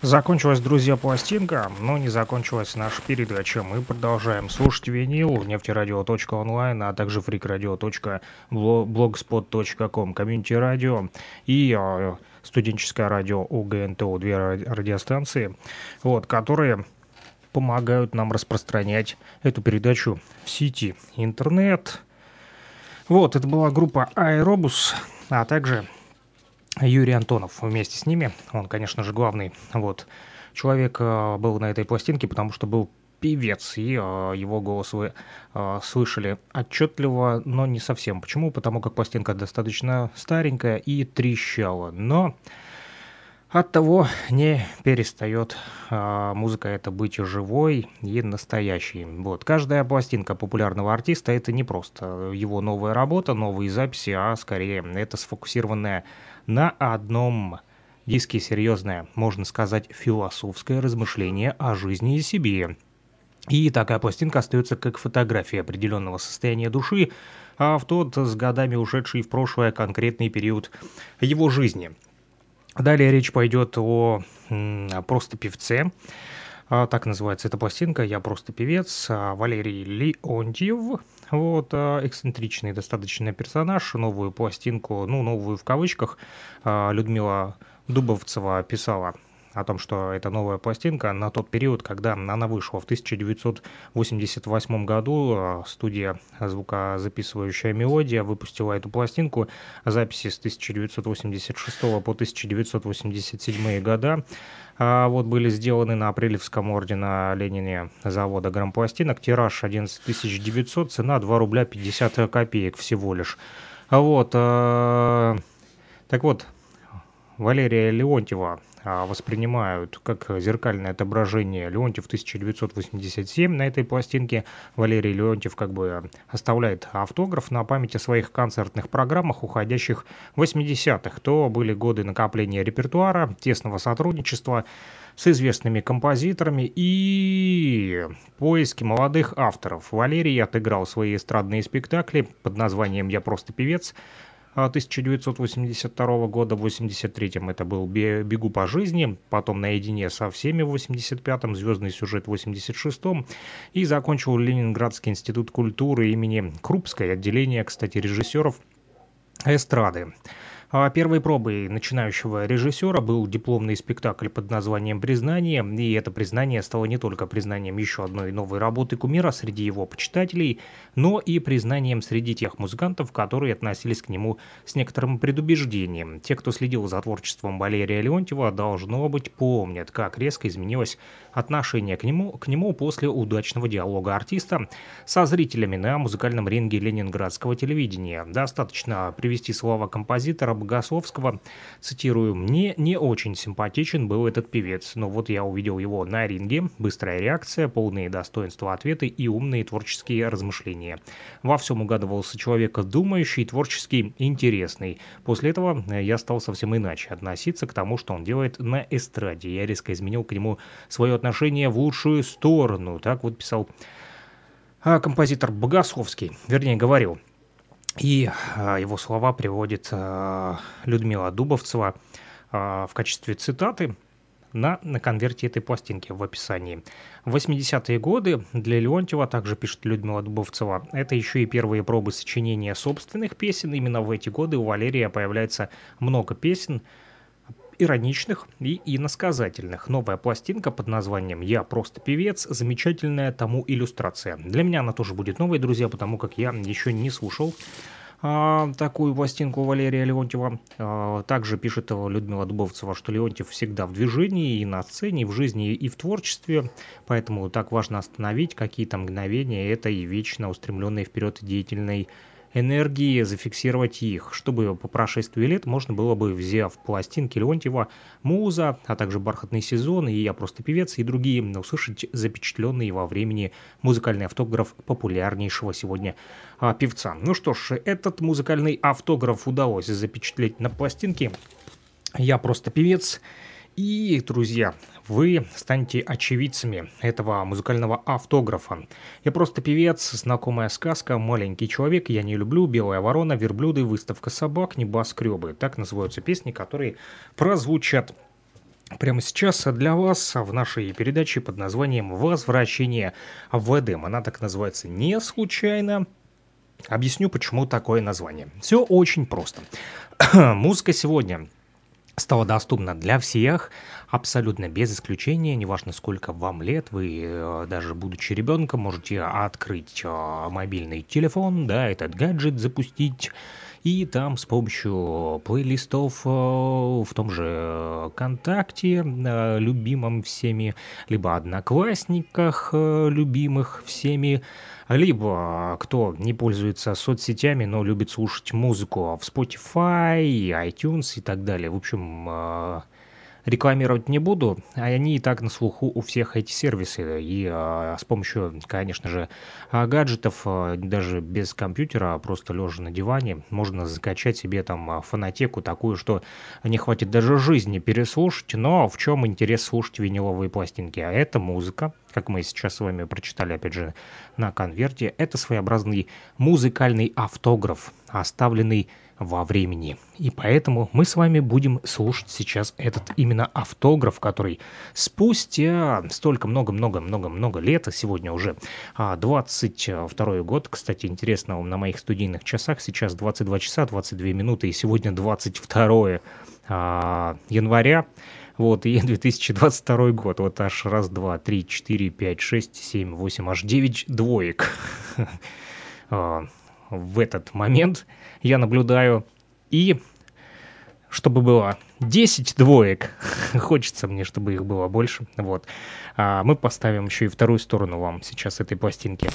Закончилась, друзья, пластинка, но не закончилась наша передача. Мы продолжаем слушать винил в нефтерадио.онлайн, а также freakradio.blogspot.com, комьюнити-радио и студенческое радио УГНТУ, две радиостанции, которые помогают нам распространять эту передачу в сети интернет. Это была группа Аэробус, а также Юрий Антонов вместе с ними. Он, конечно же, главный человек был на этой пластинке, потому что был певец, и его голос вы слышали отчетливо, но не совсем. Почему? Потому как пластинка достаточно старенькая и трещала, но оттого не перестает музыка эта быть живой и настоящей. Каждая пластинка популярного артиста — это не просто его новая работа, новые записи, а скорее это сфокусированная на одном диске серьезное, можно сказать, философское размышление о жизни и себе. И такая пластинка остается как фотография определенного состояния души, а в тот с годами ушедший в прошлое конкретный период его жизни. Далее речь пойдет о «Просто певце». Так называется эта пластинка «Я просто певец». Валерий Леонтьев, эксцентричный достаточно персонаж. Новую пластинку, новую в кавычках, Людмила Дубовцева писала о том, что это новая пластинка на тот период, когда она вышла в 1988 году. Студия звукозаписывающая «Мелодия» выпустила эту пластинку. Записи с 1986 по 1987 года были сделаны на Апрелевском ордена Ленине завода грампластинок. Тираж 11900, цена 2 рубля 50 копеек всего лишь. Валерия Леонтьева воспринимают как зеркальное отображение. Леонтьев 1987 на этой пластинке. Валерий Леонтьев оставляет автограф на память о своих концертных программах, уходящих в 80-х. То были годы накопления репертуара, тесного сотрудничества с известными композиторами и поиски молодых авторов. Валерий отыграл свои эстрадные спектакли под названием «Я просто певец». 1982 года, в 1983-м это был «Бегу по жизни», потом «Наедине со всеми» в 1985-м, «Звездный сюжет» в 1986-м и закончил Ленинградский институт культуры имени Крупской, отделение, кстати, режиссеров эстрады. Первой пробой начинающего режиссера был дипломный спектакль под названием «Признание», и это признание стало не только признанием еще одной новой работы кумира среди его почитателей, но и признанием среди тех музыкантов, которые относились к нему с некоторым предубеждением. Те, кто следил за творчеством Валерия Леонтьева, должно быть, помнят, как резко изменилось отношение к нему после удачного диалога артиста со зрителями на музыкальном ринге ленинградского телевидения. Достаточно привести слова композитора Богословского, цитирую: «Мне не очень симпатичен был этот певец, но я увидел его на ринге, быстрая реакция, полные достоинства ответы и умные творческие размышления. Во всем угадывался человек думающий, творческий, интересный. После этого я стал совсем иначе относиться к тому, что он делает на эстраде. Я резко изменил к нему свое отношение в лучшую сторону», — так писал композитор Богословский, вернее говорил. И его слова приводит Людмила Дубовцева в качестве цитаты на конверте этой пластинки в описании. В 80-е годы для Леонтьева, также пишет Людмила Дубовцева, это еще и первые пробы сочинения собственных песен. Именно в эти годы у Валерия появляется много песен, ироничных и иносказательных. Новая пластинка под названием «Я просто певец» — замечательная тому иллюстрация. Для меня она тоже будет новой, друзья, потому как я еще не слушал такую пластинку Валерия Леонтьева. Также пишет Людмила Дубовцева, что Леонтьев всегда в движении и на сцене, и в жизни, и в творчестве, поэтому так важно остановить какие-то мгновения этой вечно устремленной вперед деятельной энергии, зафиксировать их, чтобы по прошествии лет можно было бы, взяв пластинки Леонтьева «Муза», а также «Бархатный сезон» и «Я просто певец» и другие, услышать запечатленный во времени музыкальный автограф популярнейшего сегодня певца. Этот музыкальный автограф удалось запечатлеть на пластинке «Я просто певец». И, друзья, вы станете очевидцами этого музыкального автографа. «Я просто певец», «Знакомая сказка», «Маленький человек», «Я не люблю», «Белая ворона», «Верблюды», «Выставка собак», «Небоскребы». Так называются песни, которые прозвучат прямо сейчас для вас в нашей передаче под названием «Возвращение в Эдем». Она так называется не случайно. Объясню, почему такое название. Все очень просто. Музыка сегодня стала доступна для всех, абсолютно без исключения, неважно сколько вам лет, вы даже будучи ребенком можете открыть мобильный телефон, да, этот гаджет запустить, и там с помощью плейлистов в том же ВКонтакте, любимом всеми, либо Одноклассниках, любимых всеми, либо кто не пользуется соцсетями, но любит слушать музыку в Spotify, iTunes и так далее. В общем, рекламировать не буду, а они и так на слуху у всех эти сервисы. И с помощью, конечно же, гаджетов, даже без компьютера, просто лежа на диване, можно закачать себе там фонотеку такую, что не хватит даже жизни переслушать. Но в чем интерес слушать виниловые пластинки? А это музыка, как мы сейчас с вами прочитали, опять же, на конверте. Это своеобразный музыкальный автограф, оставленный во времени. И поэтому мы с вами будем слушать сейчас этот именно автограф, который спустя столько много-много-много-много лет, сегодня уже 22-й год, кстати, интересно, на моих студийных часах сейчас 22 часа 22 минуты, и сегодня 22 января, вот, и 2022 год, вот аж раз, два, три, четыре, пять, шесть, семь, восемь, аж 9 двоек. В этот момент я наблюдаю, и чтобы было 10 двоек, хочется мне, чтобы их было больше, вот. А мы поставим еще и вторую сторону вам сейчас этой пластинки.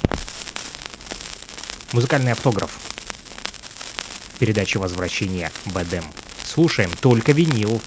Музыкальный автограф. Передача «Возвращение в Эдем». Слушаем только винил.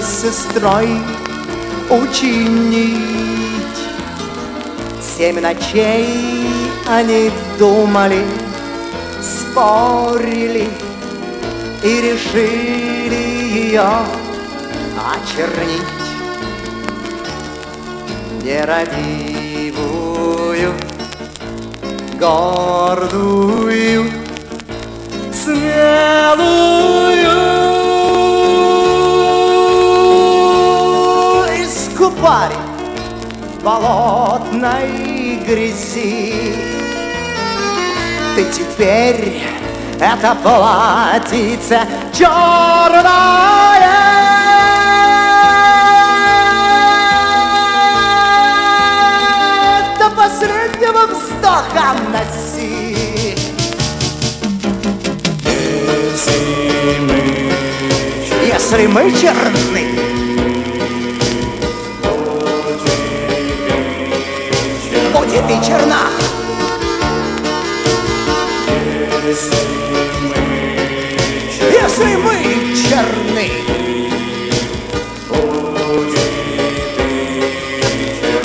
Сестрой учинить. 7 ночей они думали, спорили и решили ее очернить. Нерадивую, гордую, смелую, парень в болотной грязи. Ты теперь эта платьице черное мысли мы черны. Будь и ты черна, если мы черны.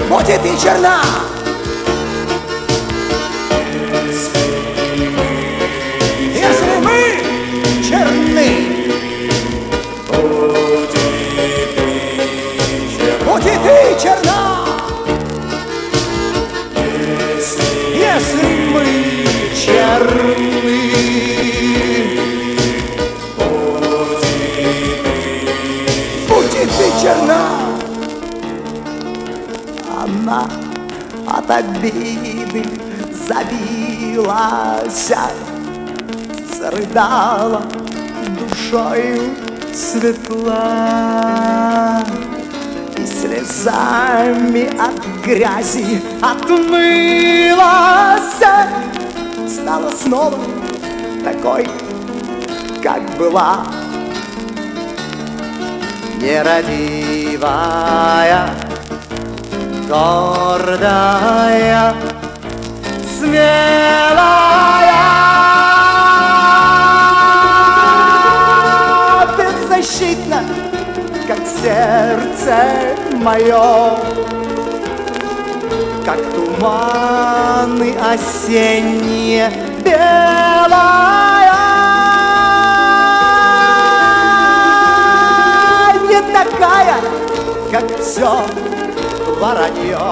Будь и ты черна, если мы черны. Будь и ты черна, если мы черны. Будь и ты черна, она от обиды забилась, зарыдала душою светла. Слезами от грязи отмылась, стала снова такой, как была, нерадивая, гордая, смелая, беззащитна, как сердце мое, как туманы осенние белая, не такая, как все воронье.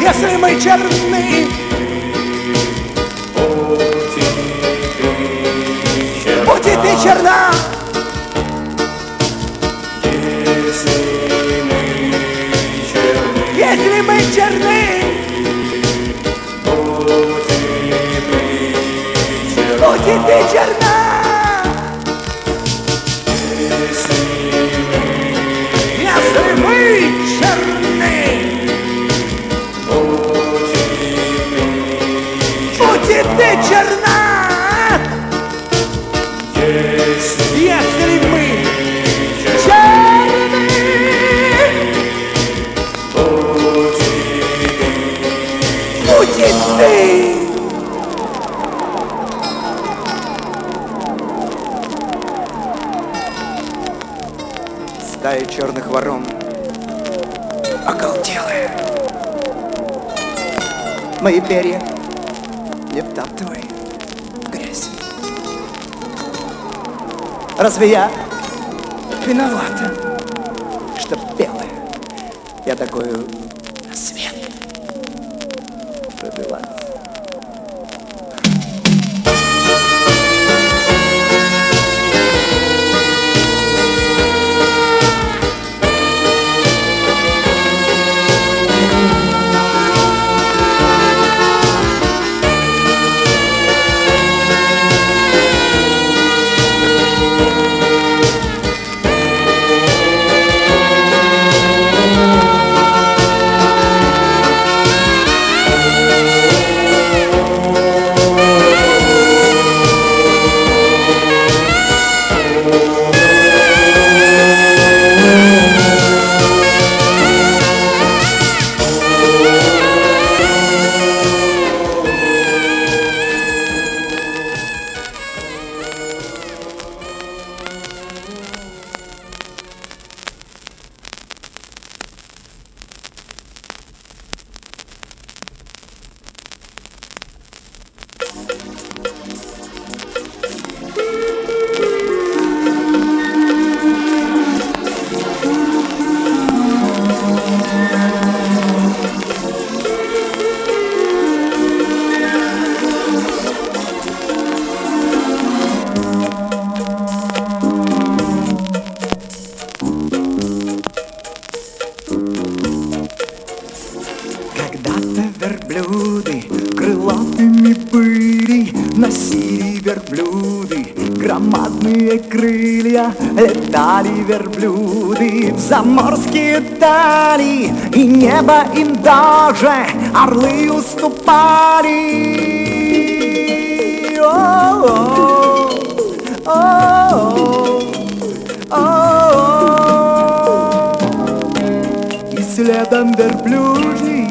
Если мы черны, будь и ты черна, если мы черны, если мы черны, будь и ты черна, если мы черны, будь и ты черна. Если мы черны, будь и ты. Стая черных ворон оголтелая, мои перья не втаптывай. Разве я виновата, что белая я такую на свет пробила? Летали верблюды в заморские дали, и небо им даже орлы уступали. И следом верблюжий,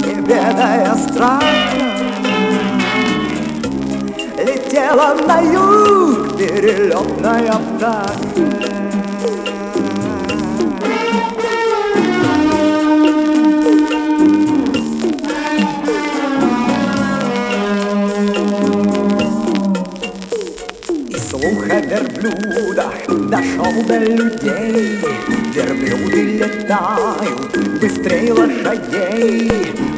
не ведая страха, летела на юг перелетная птаха. Верблюда дошел до людей, верблюды летают быстрее лошадей.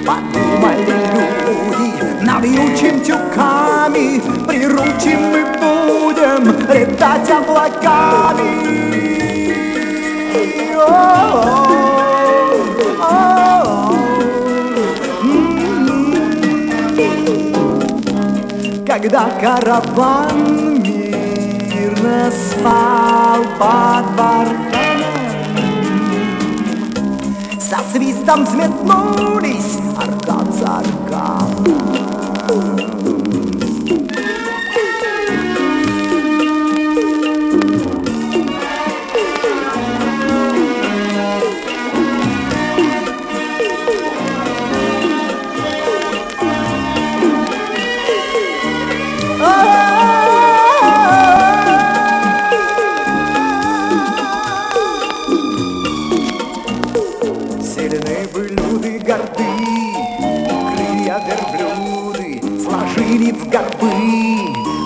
Подумали люди, навьючим тюками, приручим мы будем летать облаками. Когда караван мирно спал под барханом, со свистом взметнулись аркан за арканом.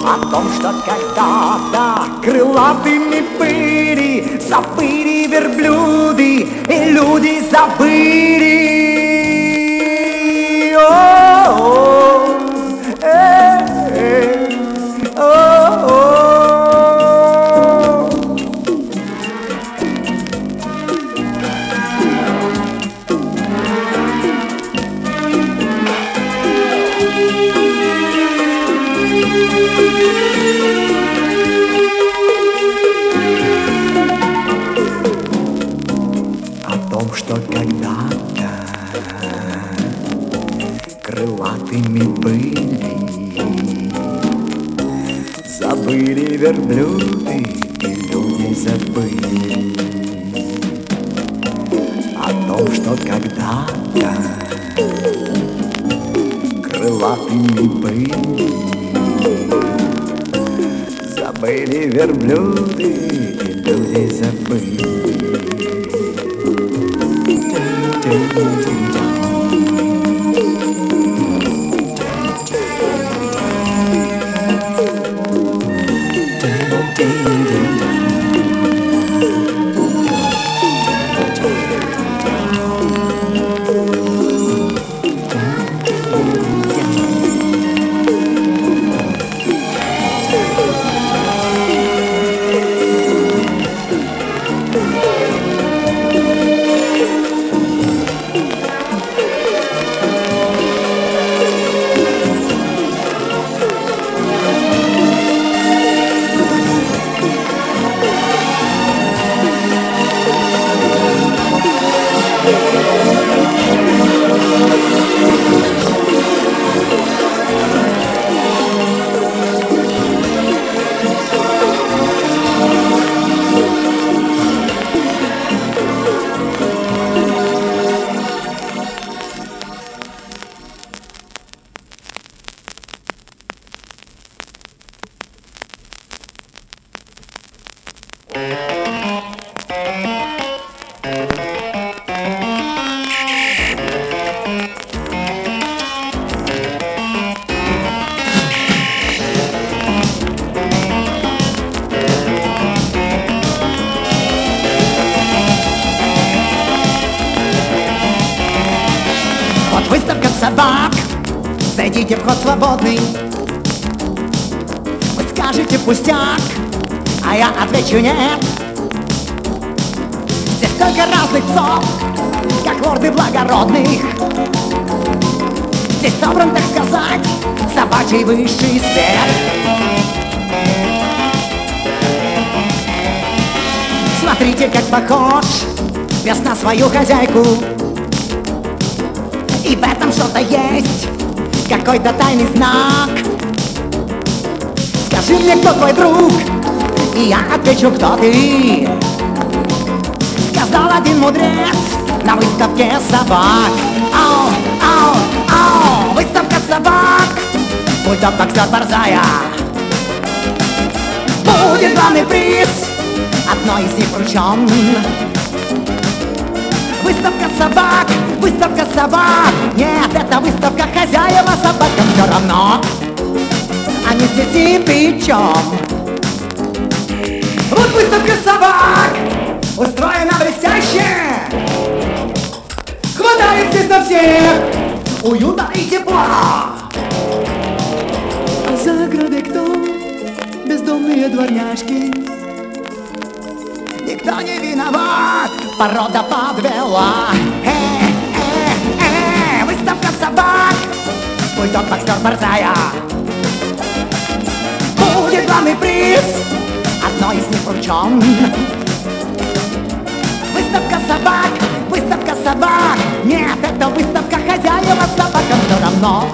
О том, что когда-то крылатыми были верблюды, и люди забыли. Забыли верблюды, и люди забыли о том, что когда-то крылатыми были. Забыли верблюды, и люди забыли. Вход свободный. Вы скажете пустяк, а я отвечу нет. Здесь столько разных псов, как лорды благородных. Здесь собран, так сказать, собачий высший свет. Смотрите, как похож пес на свою хозяйку. И в этом что-то есть, какой-то тайный знак. Скажи мне, кто твой друг, и я отвечу, кто ты. Сказал один мудрец на выставке собак. Ау, ау, ау, выставка собак. Будь боксер Борзая. Будет главный приз, одной из них вручен. Выставка собак, выставка собак. Нет, это выставка хозяева собакам все равно. Они здесь и при чем. Вот выставка собак устроена блестяще. Хватает здесь на всех уюта и тепла. За оградой кто? Бездомные дворняжки. Никто не виноват, порода подвела. Выставка собак. Бульдог, боксер, борзая. Будет главный приз, одной из них вручен. Выставка собак, выставка собак. Нет, это выставка хозяева собакам все равно.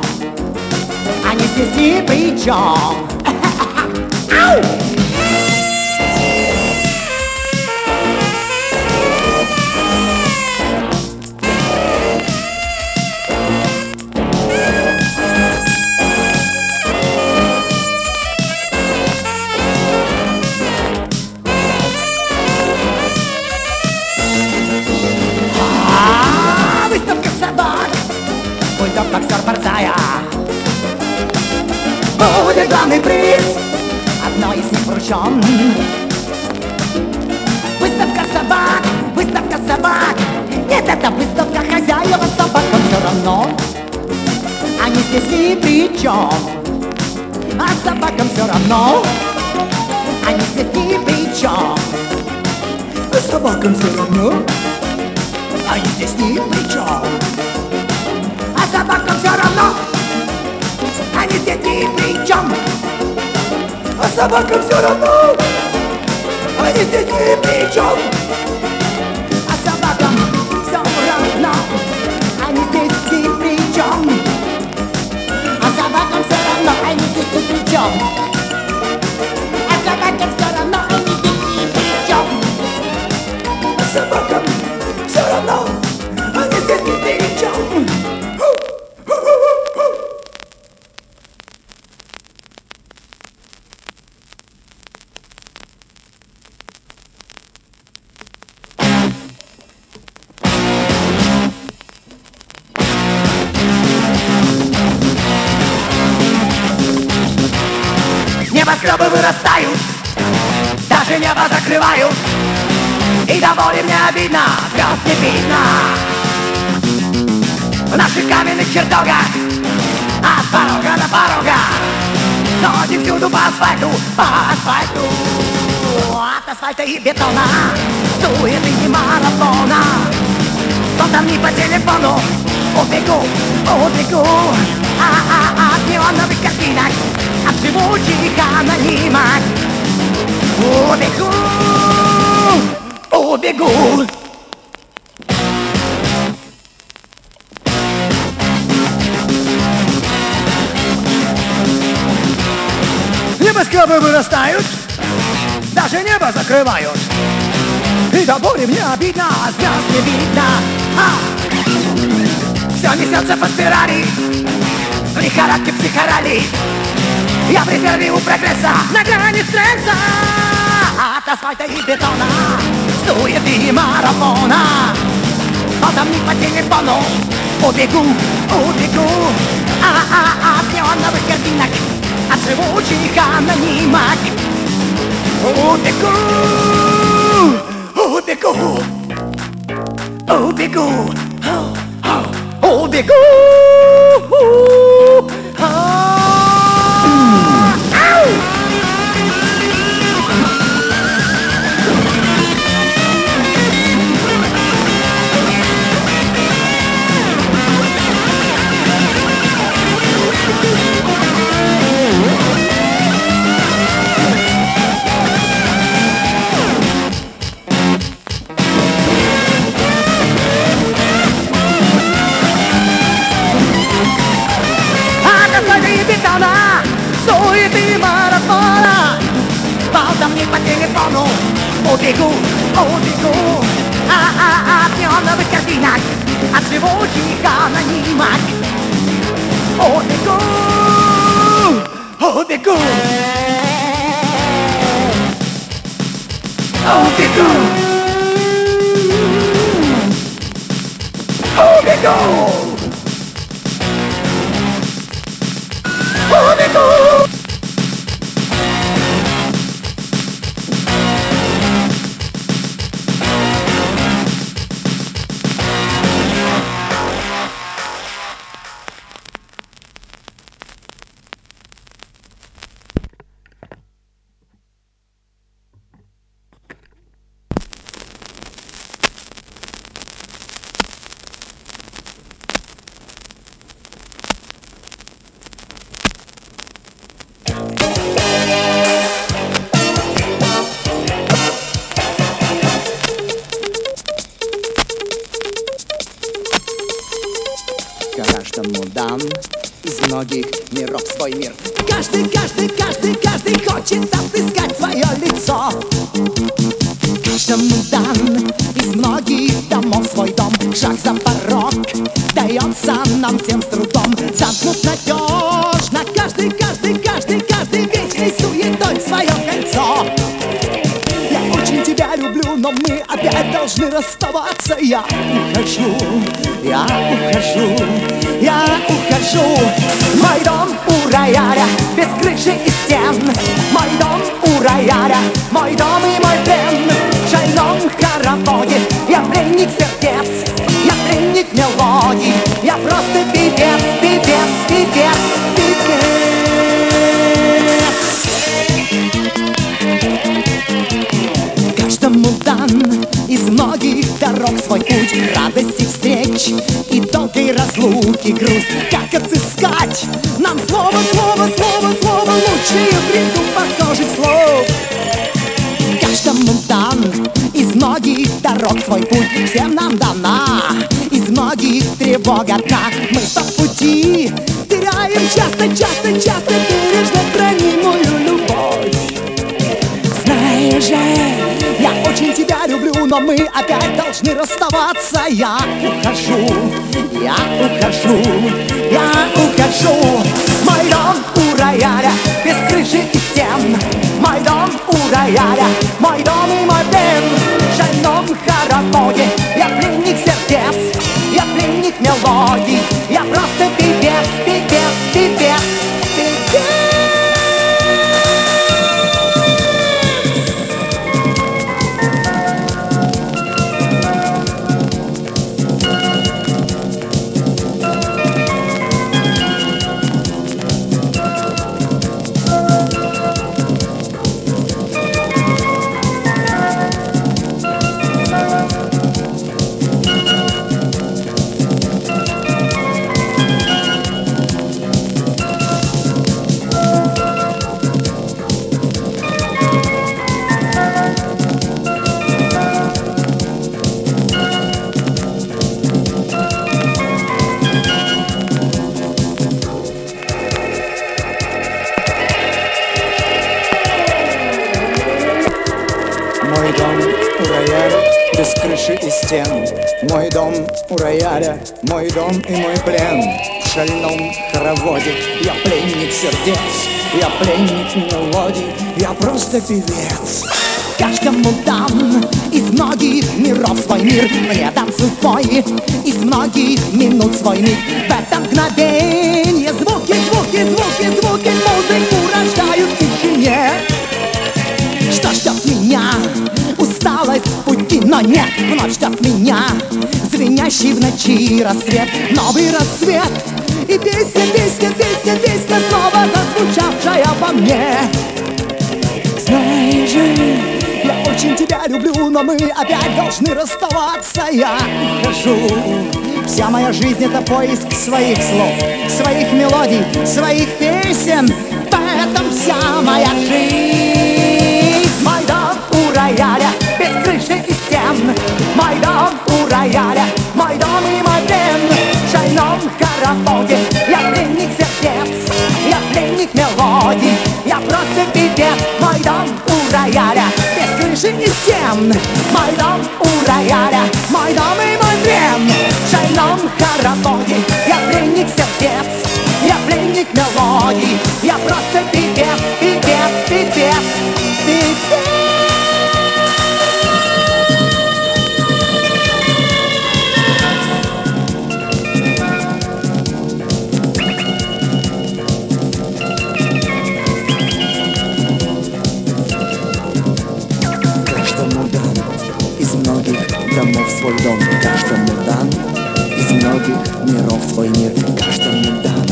Они здесь ни при чем. Ау! Выставка собак, выставка собак. Нет, это выставка хозяева собакам все равно. Они здесь ни при чем. А собакам все равно. Они здесь ни при чем. А собакам все равно. Они здесь ни при чем. А собакам все равно. Они здесь ни при чем. А собакам все равно, они здесь ни при чем. А собакам все равно, они здесь ни при чем. А собакам все равно, они здесь ни при чем. А собакам все равно, они здесь ни при чем. А собакам все равно, они здесь ни при чем. Небоскребы вырастают, даже небо закрывают. И до боли мне обидно, звезд не видно. В наших каменных чертогах, от порога до порога, ходим всюду по асфальту, от асфальта и бетона, суеты и марафона. Кто там не по телефону, убегу, убегу. От неоновых картинок, от живучих анонимок. Убегу, убегу. Небоскребы вырастают, даже небо закрывают. И до боли мне обидно, а звезд не видно. Все несется по спирали, в лихорадке психорали. Я в резерве у прогресса, на грани стресса. От асфальта и бетона, суеты и марафона. Потом не по телефону, убегу, убегу. От неоновых картинок, от живучих анонимок. Убегу, убегу, убегу, убегу. суеты марафона. Болтом не по телефону. Убегу, убегу от неоновых картинок, от живущих анонимок. Убегу, убегу, убегу, убегу, убегу. Певец. Каждому дам из многих миров свой мир, мне дам свой, из многих минут свой миг. В это мгновенье звуки, звуки, звуки, звуки музыку рождают в тишине. Что ждет меня? Усталость в пути, но нет, вновь ждет меня звенящий в ночи рассвет, новый рассвет. И песня, песня, песня, песня, снова зазвучавшая во мне. Знай же, я очень тебя люблю, но мы опять должны расставаться. Я ухожу. Вся моя жизнь — это поиск своих слов, своих мелодий, своих песен. Поэтому вся моя жизнь. Мой дом у рояля, без крыши и стен. Мой дом у рояля, мой дом и мой плен. В шальном хороводе я пленник сердец, я пленник мелодий. тебе мой дом у рояля, без крыши и стен. Мой дом у рояля, мой дом и мой плен. В шальном хороводе я пленник сердец, я пленник мелодий, я просто певец, певец, певец, певец. Свой дом, каждому дан из многих миров свой мир, каждому дан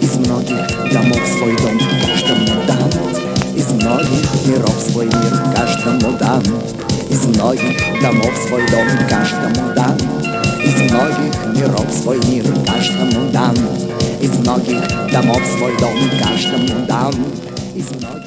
из многих домов свой дом, каждому дан из многих миров свой мир, каждому дан из многих домов свой дом, каждому дан из многих миров свой мир, каждому дан из многих домов свой дом, каждому дан из многих.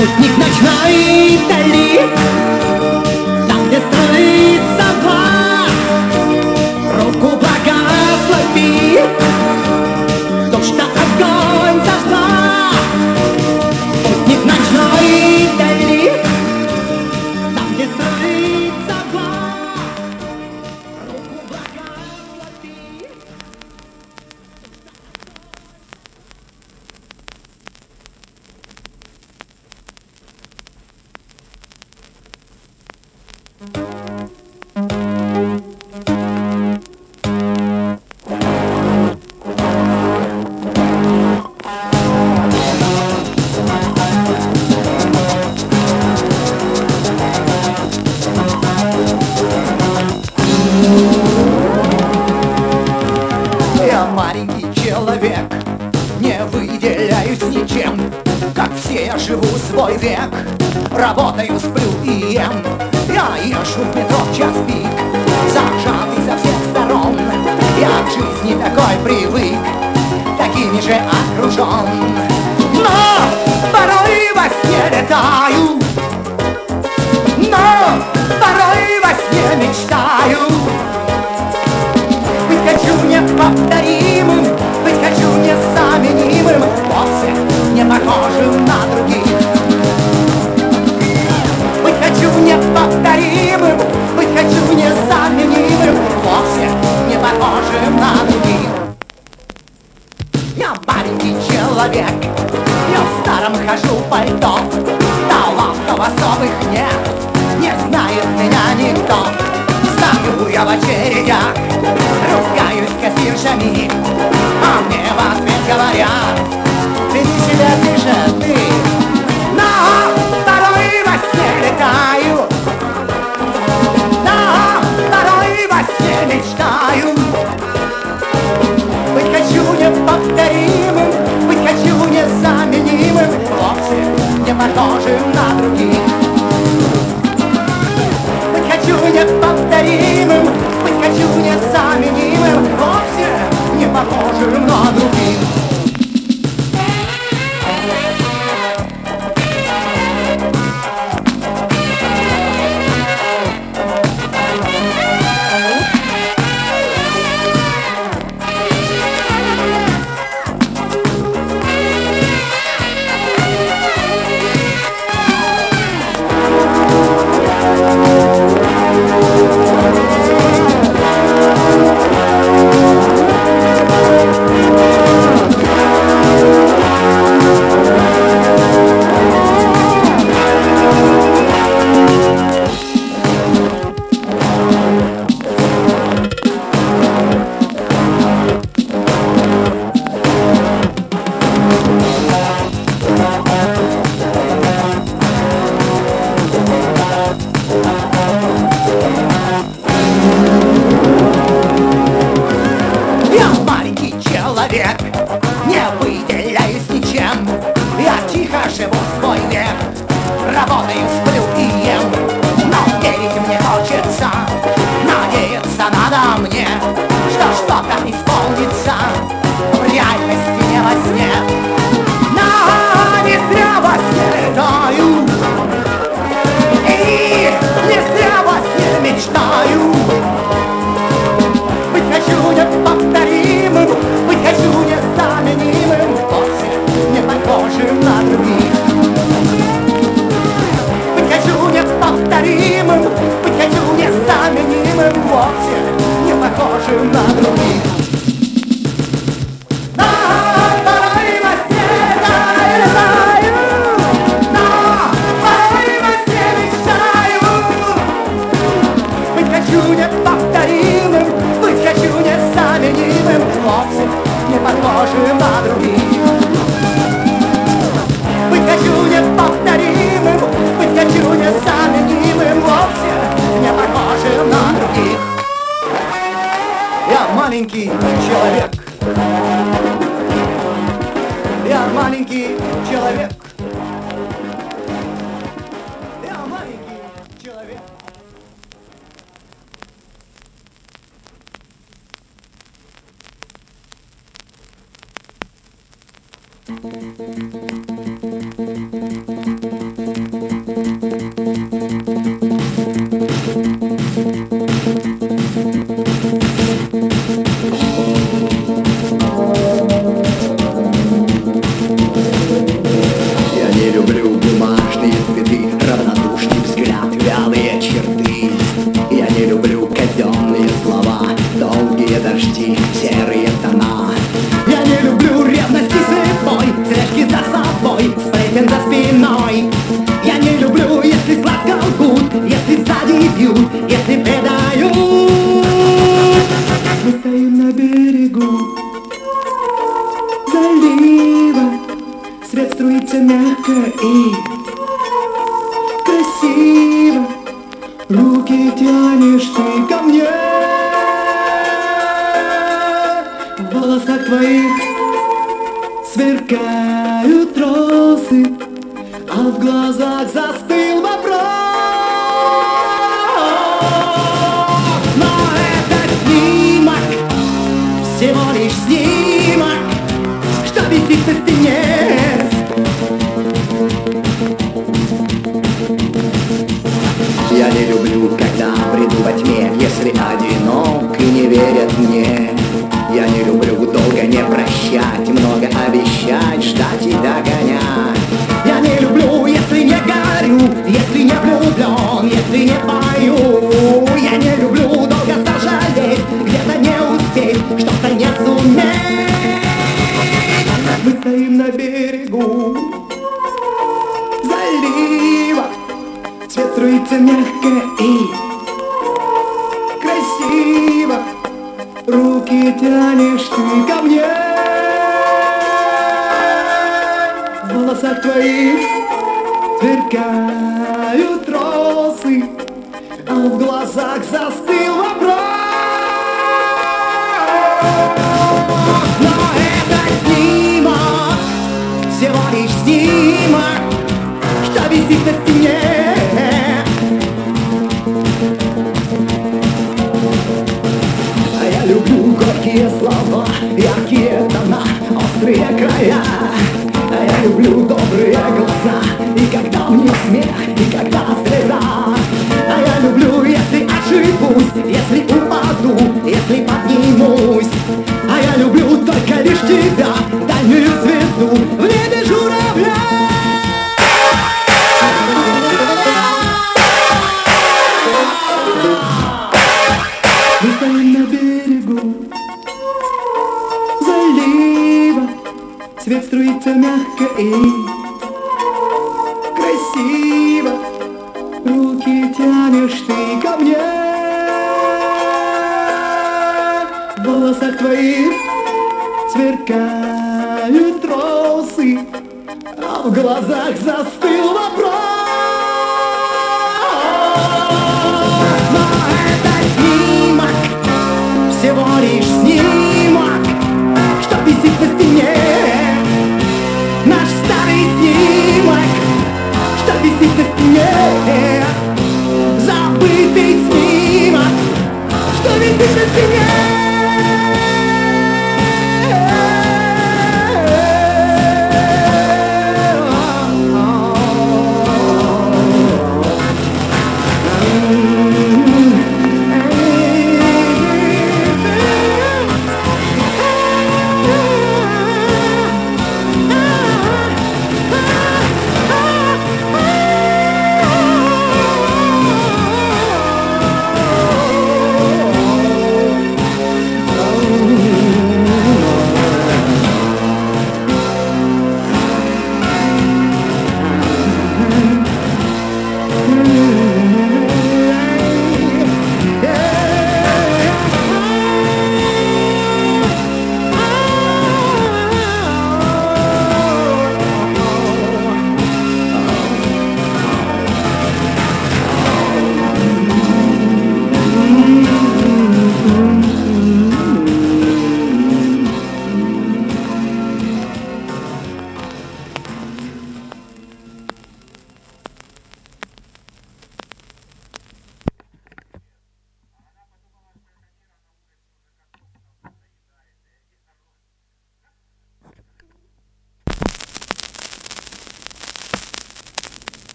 путник ночной вдали, там, где строит сова, руку благослови, то, что огонь зажгла. Путник ночной вдали, там, где строит сова, руку благослови.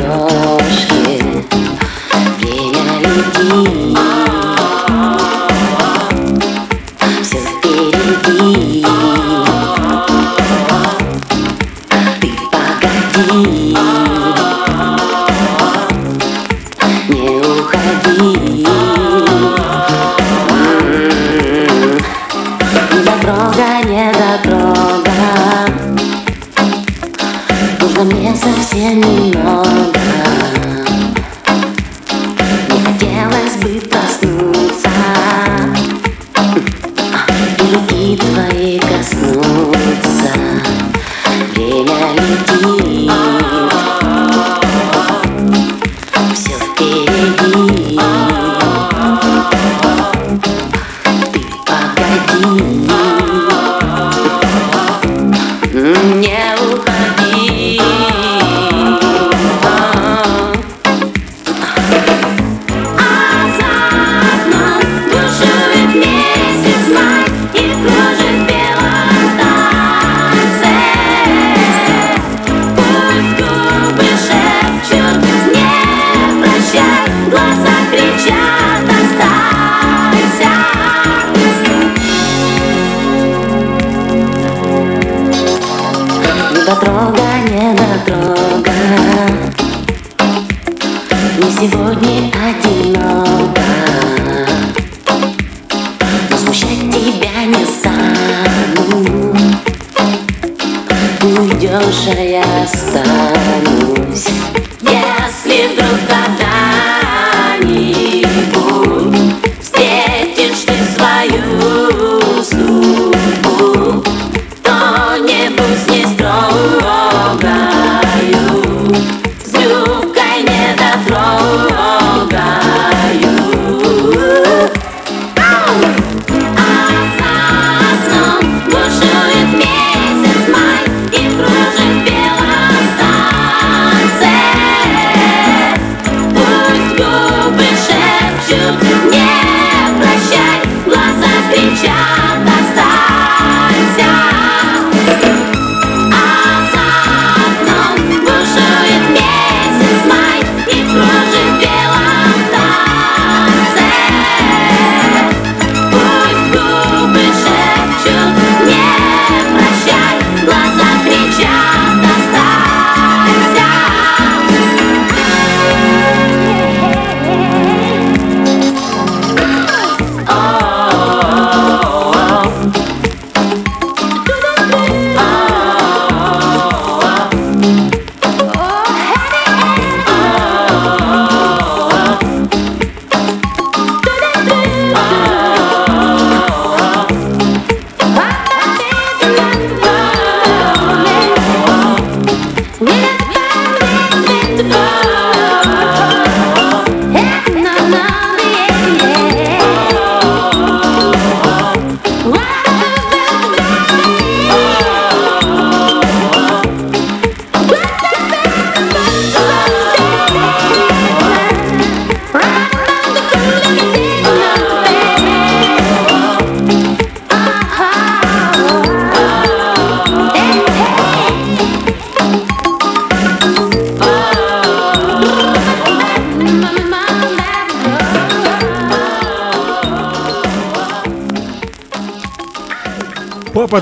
ладошки, время летит, все впереди, ты погоди, не уходи, не дотрога, нужно мне совсем немного.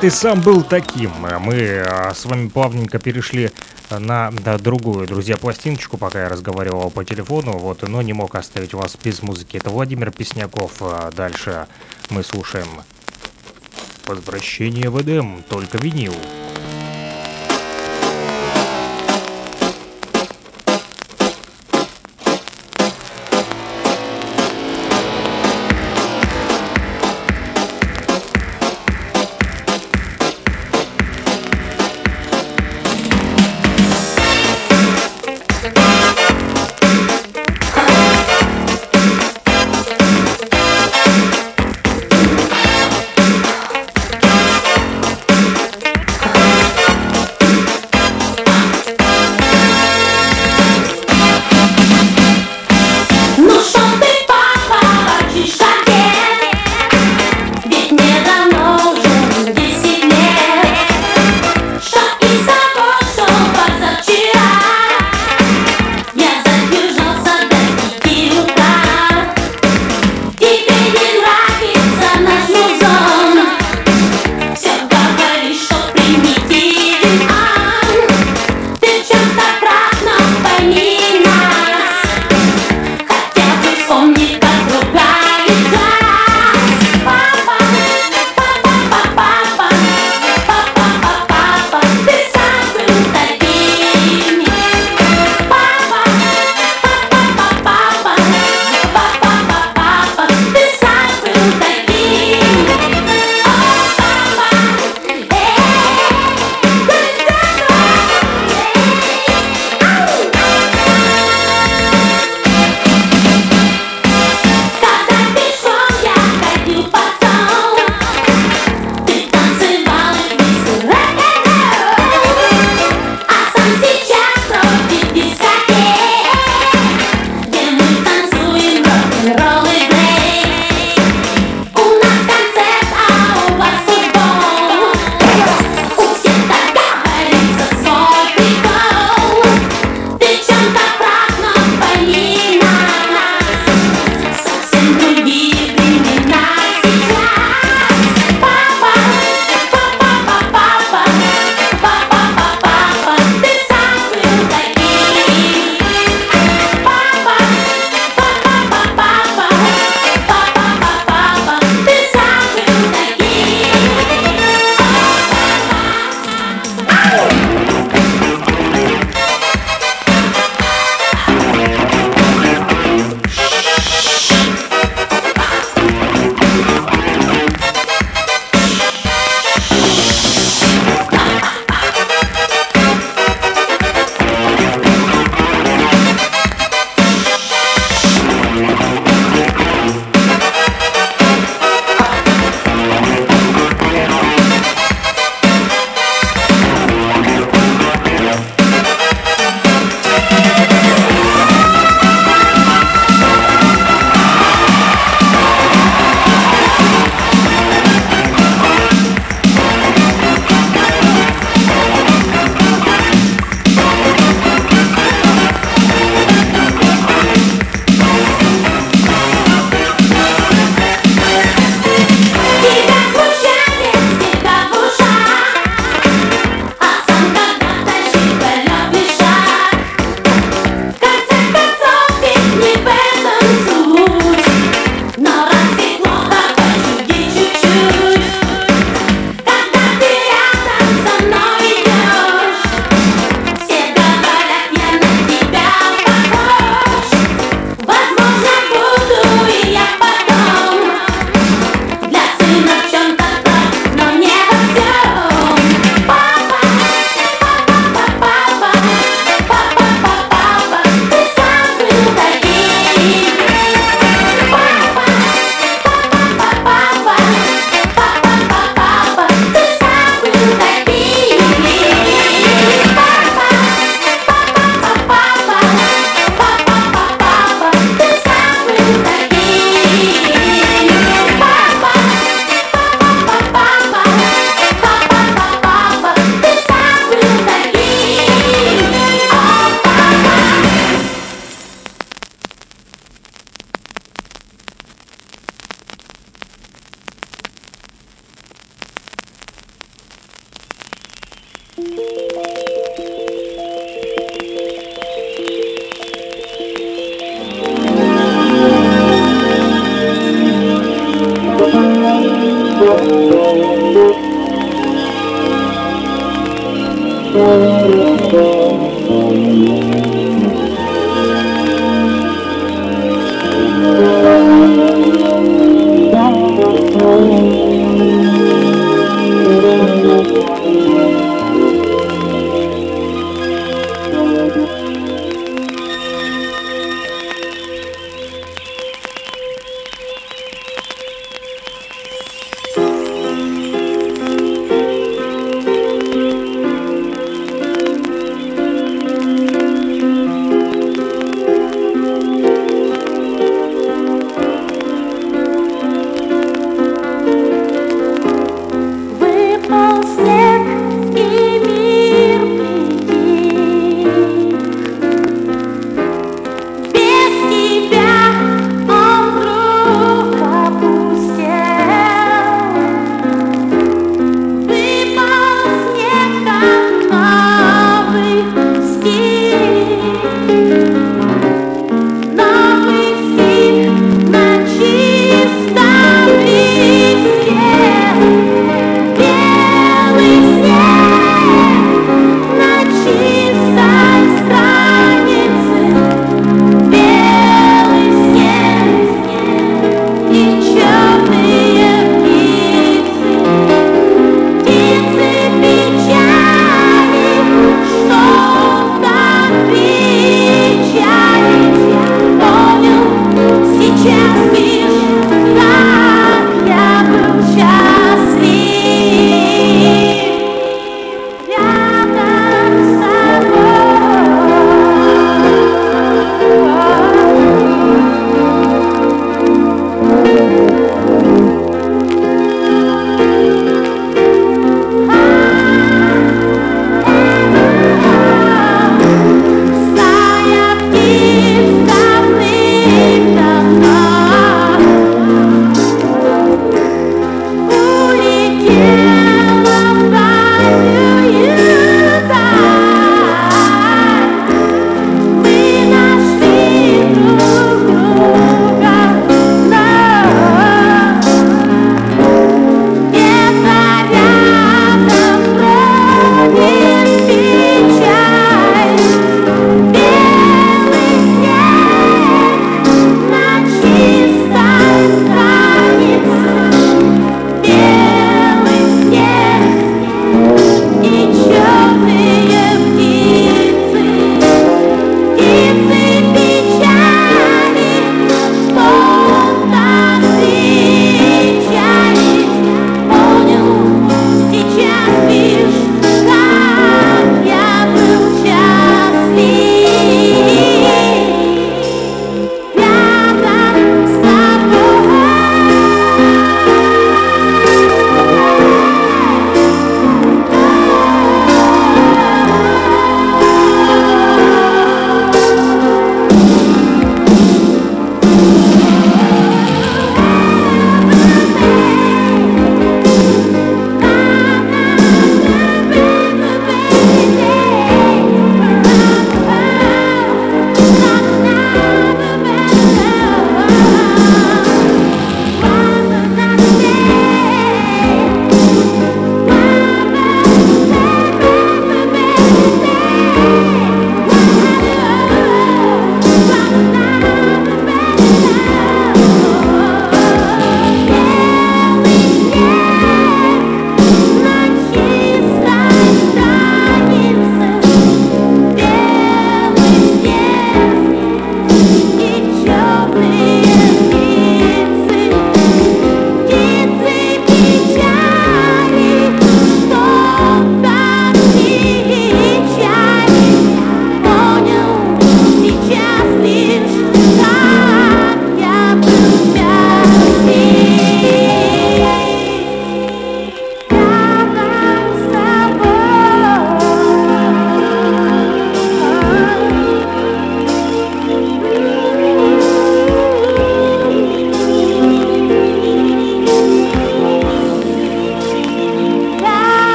Ты сам был таким. Мы с вами плавненько перешли на другую, друзья, пластиночку, пока я разговаривал по телефону, вот, но не мог оставить вас без музыки. Это Владимир Песняков. Дальше мы слушаем «Возвращение в Эдем», только винил.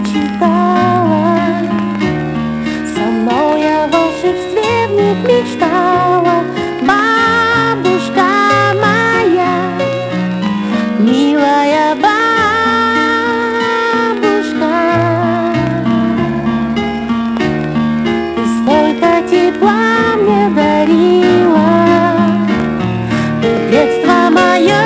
мечтала, со мной о волшебстве вновь мечтала, бабушка моя, милая бабушка. Ты столько тепла мне дарила, ты детство мое.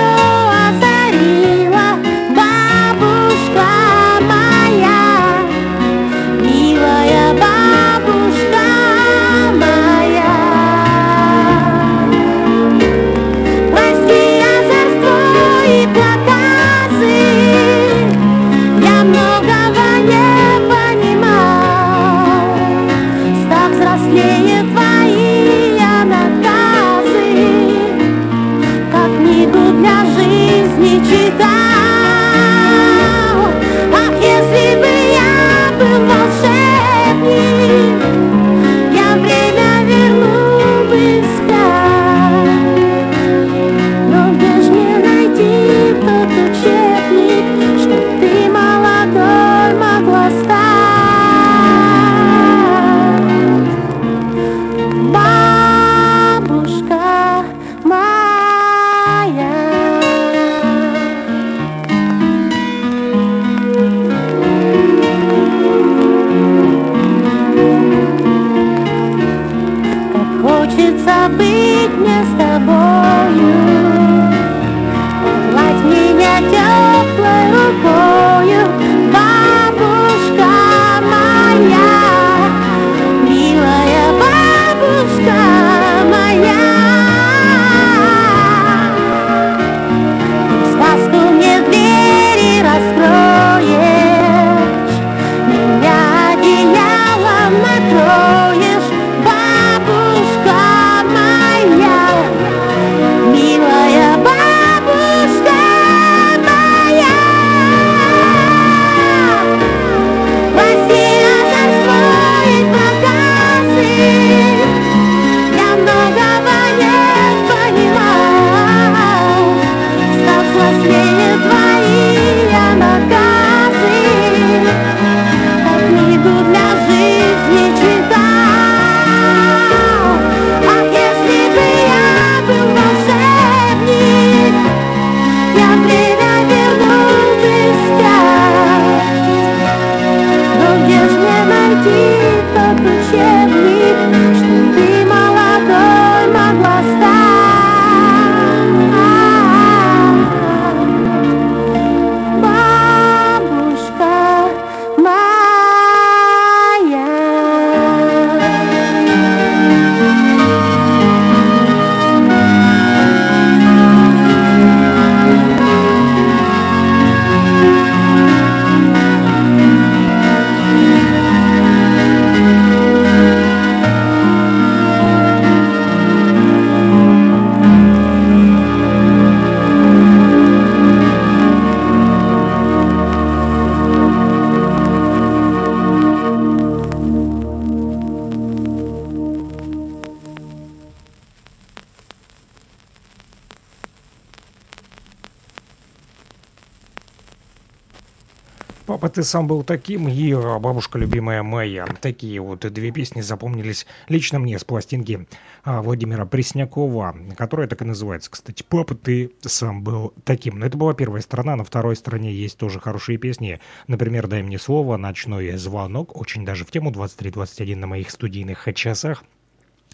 Ты сам был таким и бабушка любимая моя. Такие вот две песни запомнились лично мне с пластинки Владимира Преснякова, которая так и называется, кстати, «Папа, ты сам был таким». Но это была первая сторона, на второй стороне есть тоже хорошие песни. Например, «Дай мне слово», «Ночной звонок», очень даже в тему, 23:21 на моих студийных часах.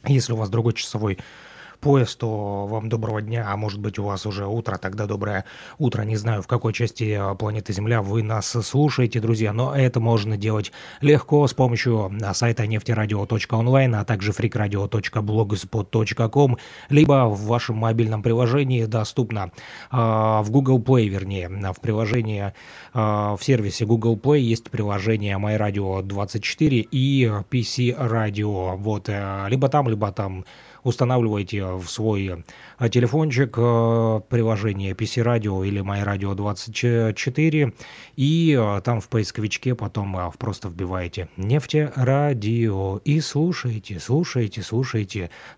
Если у вас другой часовой поезд, то вам доброго дня, а может быть у вас уже утро, тогда доброе утро. Не знаю, в какой части планеты Земля вы нас слушаете, друзья, но это можно делать легко с помощью сайта нефтерадио.онлайн, а также freakradio.blogspot.com, либо в вашем мобильном приложении доступно в Google Play, вернее, в приложении, в сервисе Google Play есть приложение MyRadio24 и PC Radio, вот, либо там устанавливаете в свой телефончик приложение PC Radio или MyRadio24, и там в поисковичке потом просто вбиваете «Нефтерадио» и слушаете,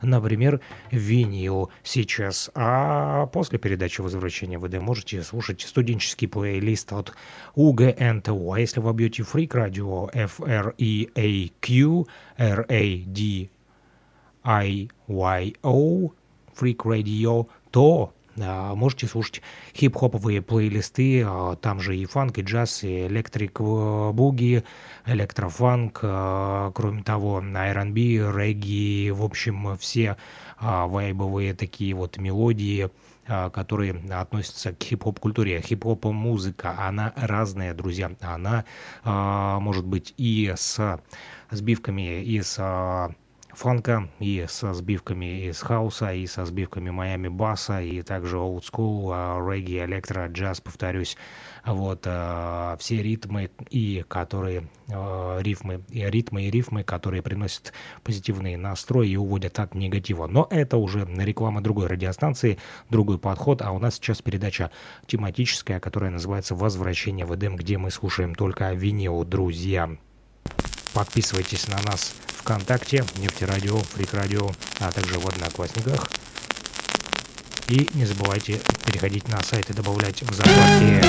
например, винил сейчас. А после передачи «Возвращения в ВД» можете слушать студенческий плейлист от УГНТУ. А если вы вобьете Freak Radio, FREAQ RADIO, Freak Radio, то можете слушать хип-хоповые плейлисты, там же и фанк, и джаз, и электрик буги, электрофанк, кроме того, R&B, регги, в общем, все вайбовые такие вот мелодии, которые относятся к хип-хоп-культуре. Хип-хоп-музыка, она разная, друзья. Она может быть и с сбивками из фанка, и со сбивками из хауса, и со сбивками Майами баса, и также олдскул, регги, электро, джаз, повторюсь. Вот все ритмы и которые ритмы, которые приносят позитивный настрой и уводят от негатива. Но это уже реклама другой радиостанции, другой подход. А у нас сейчас передача тематическая, которая называется «Возвращение в Эдем», где мы слушаем только винил, друзья. Подписывайтесь на нас ВКонтакте, Нефтерадио, Фрик Радио, а также в Одноклассниках. И не забывайте переходить на сайт и добавлять в закладки.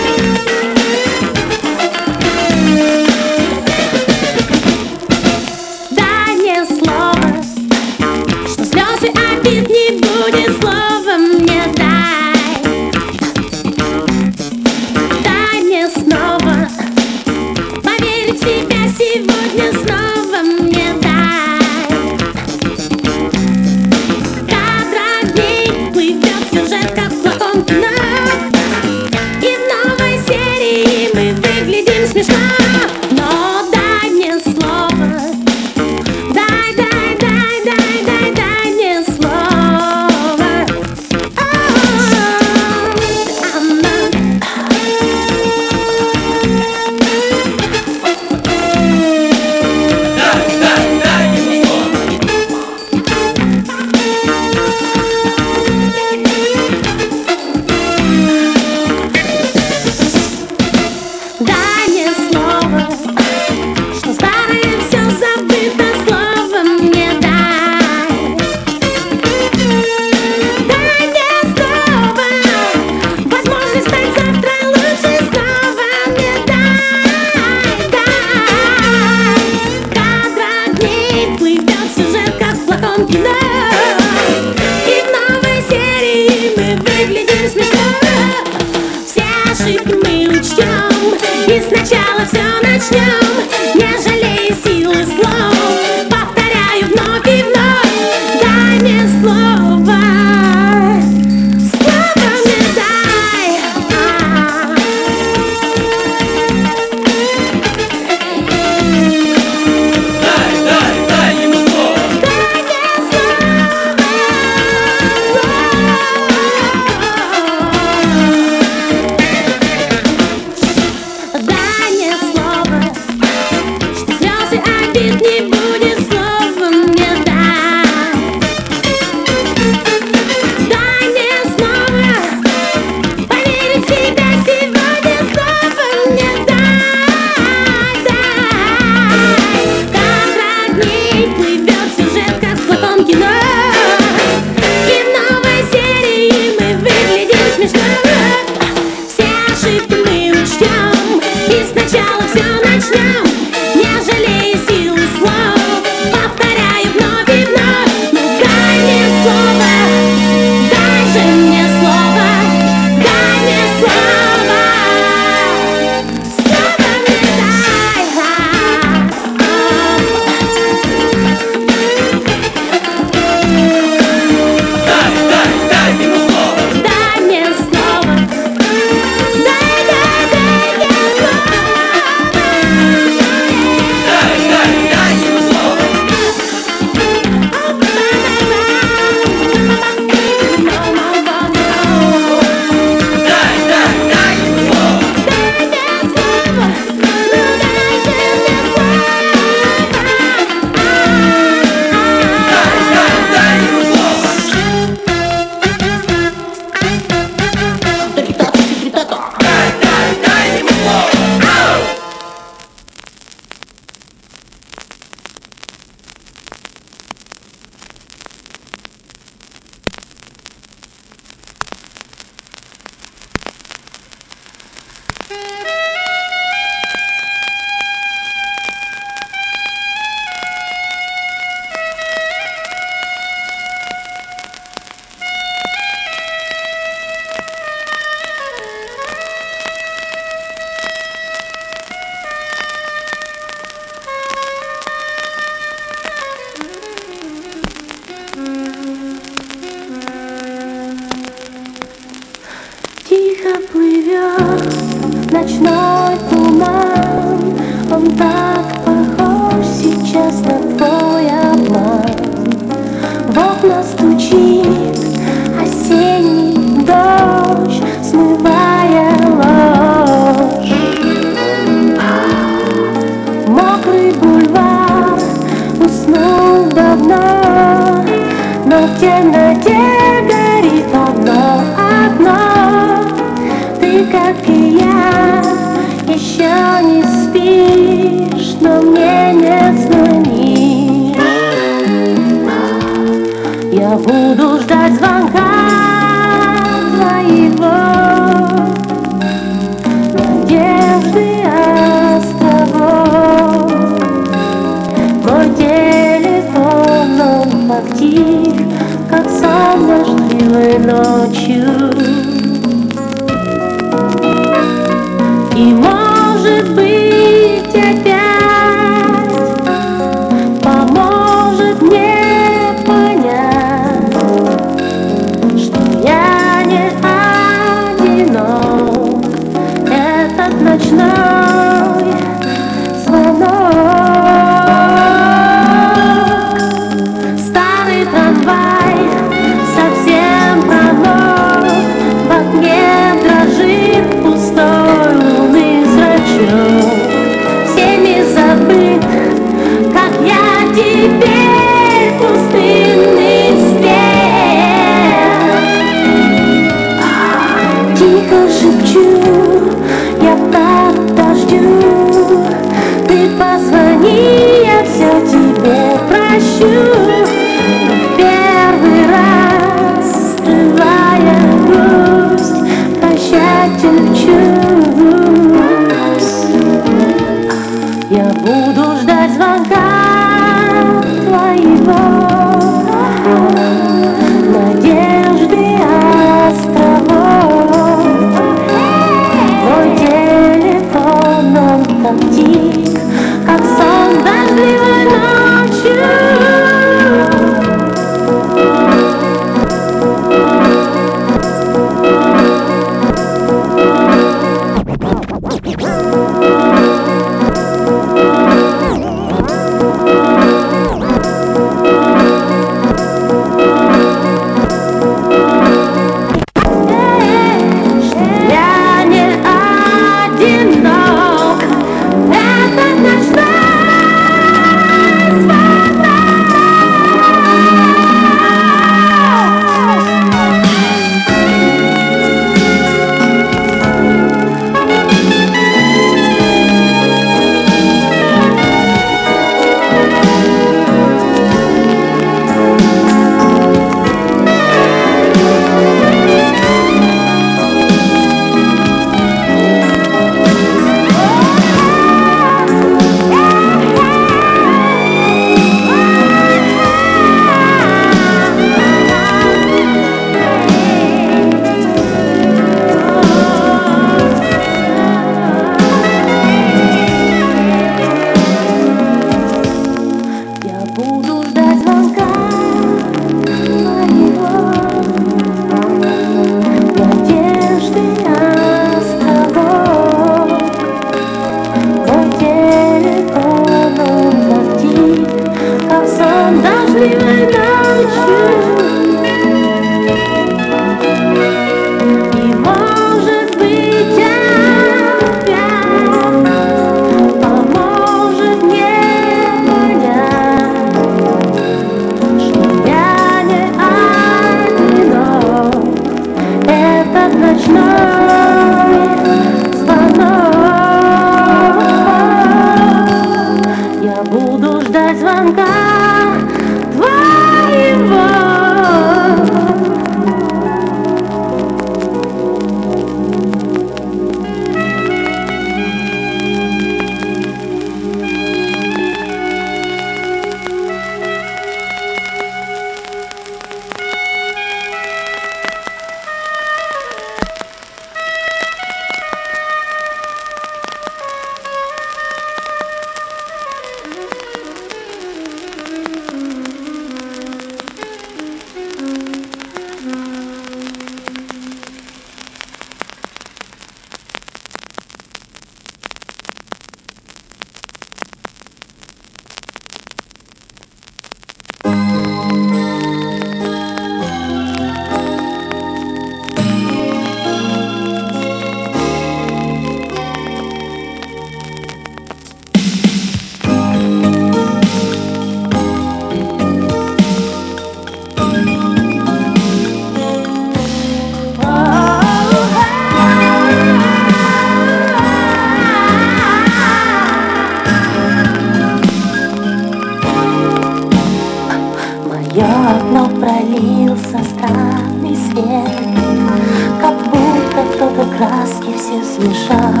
сказки все смешат.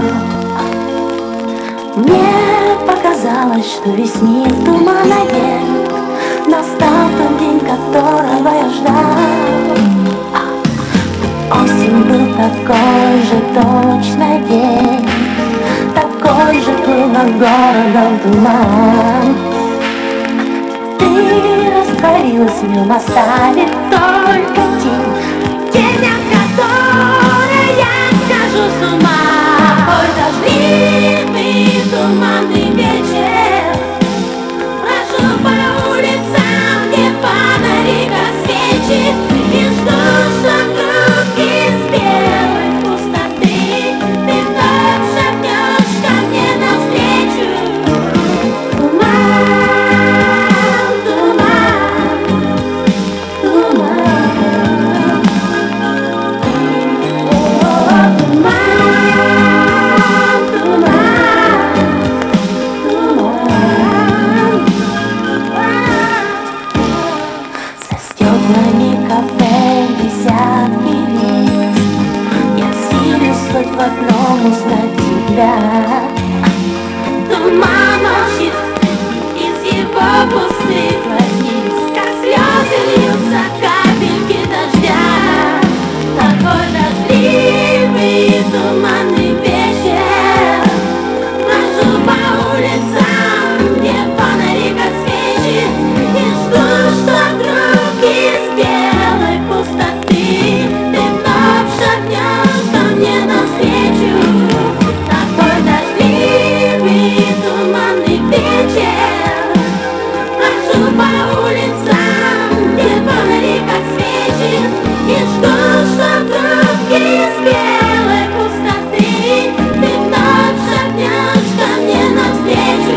Мне показалось, что ресниц тумана нет. Настал тот день, которого я ждал. Осень был такой же точно день, такой же плыл над городом туман. Ты растворилась в нем, оставив только тень, тень, от которой я схожу с ума. Ой, дождливый ты туманный вечер, прошу по улицам, где фонарика свечи, и жду, что вдруг из белой пустоты ты вновь шагнешь ко мне навстречу. Туман, туман, туман, о, туман, туман, туман. За стеклами кафе десятки лиц, я силюсь хоть в одном узнать тебя. Туман молчит, из его пустых глазниц, как слезы льются капельки дождя. Такой дождливый туманный вечер, прошу по улицам, где фонари как свечи, и жду, что вдруг из белой пустоты ты вновь шагнешь ко мне навстречу. Такой дождливый туманный вечер, прошу по улицам, где фонари как свечи, и жду, что вдруг из белой пустоты ты вновь шагнешь ко мне навстречу.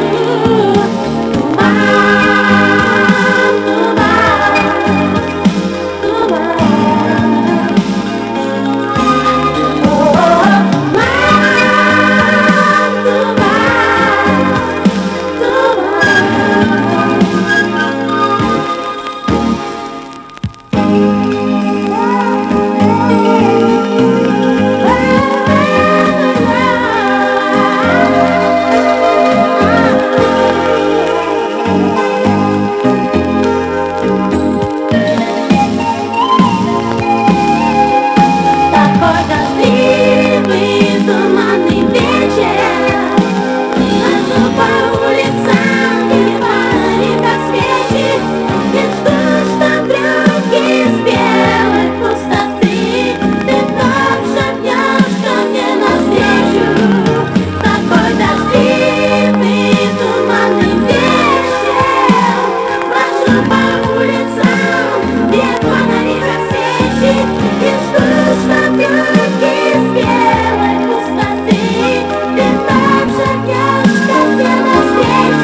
Туман, туман, туман, о, туман, туман, туман. Такой дождливый туманный вечер, хожу по улицам, где фонари как свечи, и жду, что вдруг из белой пустоты ты вновь шагнешь ко мне навстречу. Такой дождливый туманный вечер, прошу по улицам, где фонари как свечи, и жду, что вдруг из белой пустоты ты вновь шагнешь ко мне навстречу. Туман, туман, туман,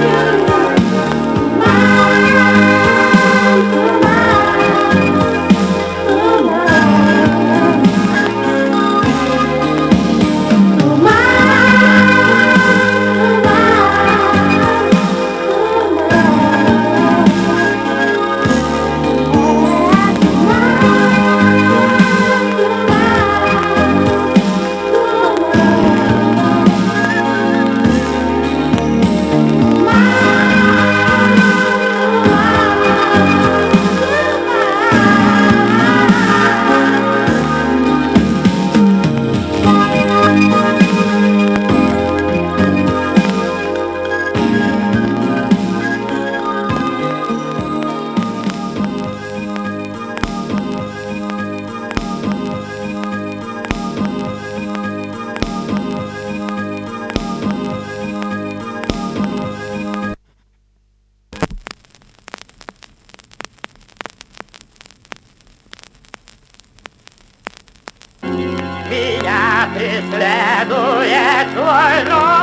Меня преследует твой рот.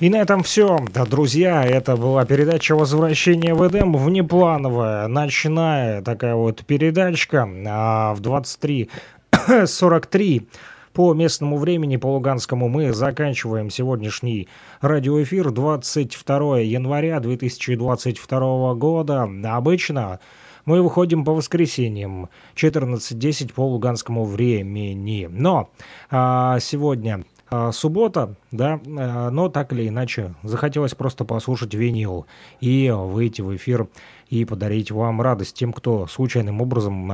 И на этом все. Да, друзья, это была передача «Возвращение в Эдем», внеплановая, ночная такая вот передачка. А в 23:43 по местному времени, по луганскому, мы заканчиваем сегодняшний радиоэфир. 22 января 2022 года. Обычно мы выходим по воскресеньям 14:10 по луганскому времени. Но сегодня... суббота, да, но так или иначе захотелось просто послушать винил и выйти в эфир и подарить вам радость тем, кто случайным образом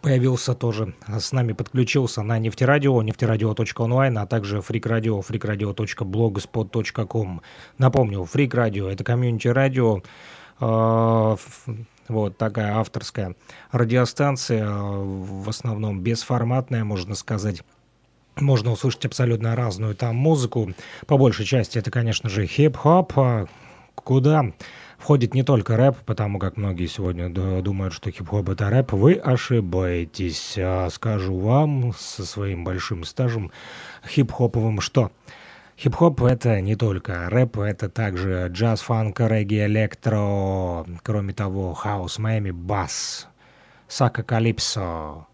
появился тоже, с нами подключился на нефтерадио, нефтерадио.онлайн, а также фрик-радио, freakradio.blogspot.com. Напомню, фрик-радио — это комьюнити-радио, вот такая авторская радиостанция, в основном бесформатная, можно сказать. Можно услышать абсолютно разную там музыку. По большей части это, конечно же, хип-хоп, куда входит не только рэп, потому как многие сегодня думают, что хип-хоп — это рэп. Вы ошибаетесь. Скажу вам со своим большим стажем хип-хоповым, что хип-хоп — это не только рэп, это также джаз, фанк, регги, электро, кроме того, хаус, Майами, бас, сака, калипсо.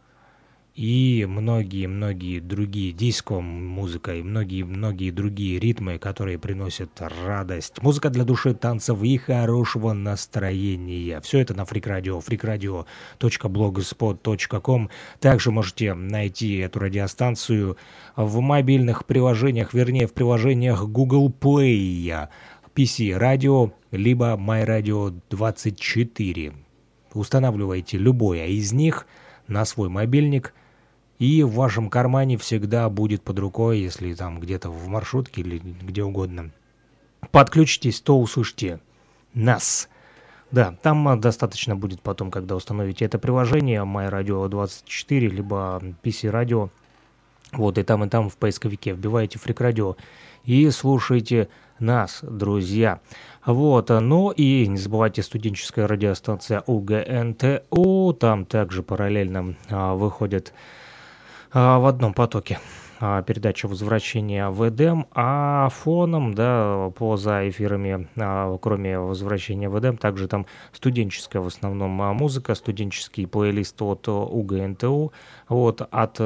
И многие-многие другие, диско-музыка, и многие-многие другие ритмы, которые приносят радость. Музыка для души, танцев и хорошего настроения. Все это на Freak Radio, freakradio.blogspot.com. Также можете найти эту радиостанцию в мобильных приложениях, вернее, в приложениях Google Play, PC Radio, либо MyRadio24. Устанавливайте любое из них на свой мобильник, и в вашем кармане всегда будет под рукой, если там где-то в маршрутке или где угодно. Подключитесь, то услышите нас. Да, там достаточно будет потом, когда установите это приложение MyRadio24, либо PC Radio. Вот, и там в поисковике вбиваете «Фрик Радио» и слушайте нас, друзья. Вот, ну и не забывайте, студенческая радиостанция УГНТУ, там также параллельно выходит в одном потоке передача «Возвращение в Эдем», а фоном, да, поза эфирами, кроме «Возвращения в Эдем», также там студенческая в основном музыка, студенческий плейлист от УГНТУ, вот, от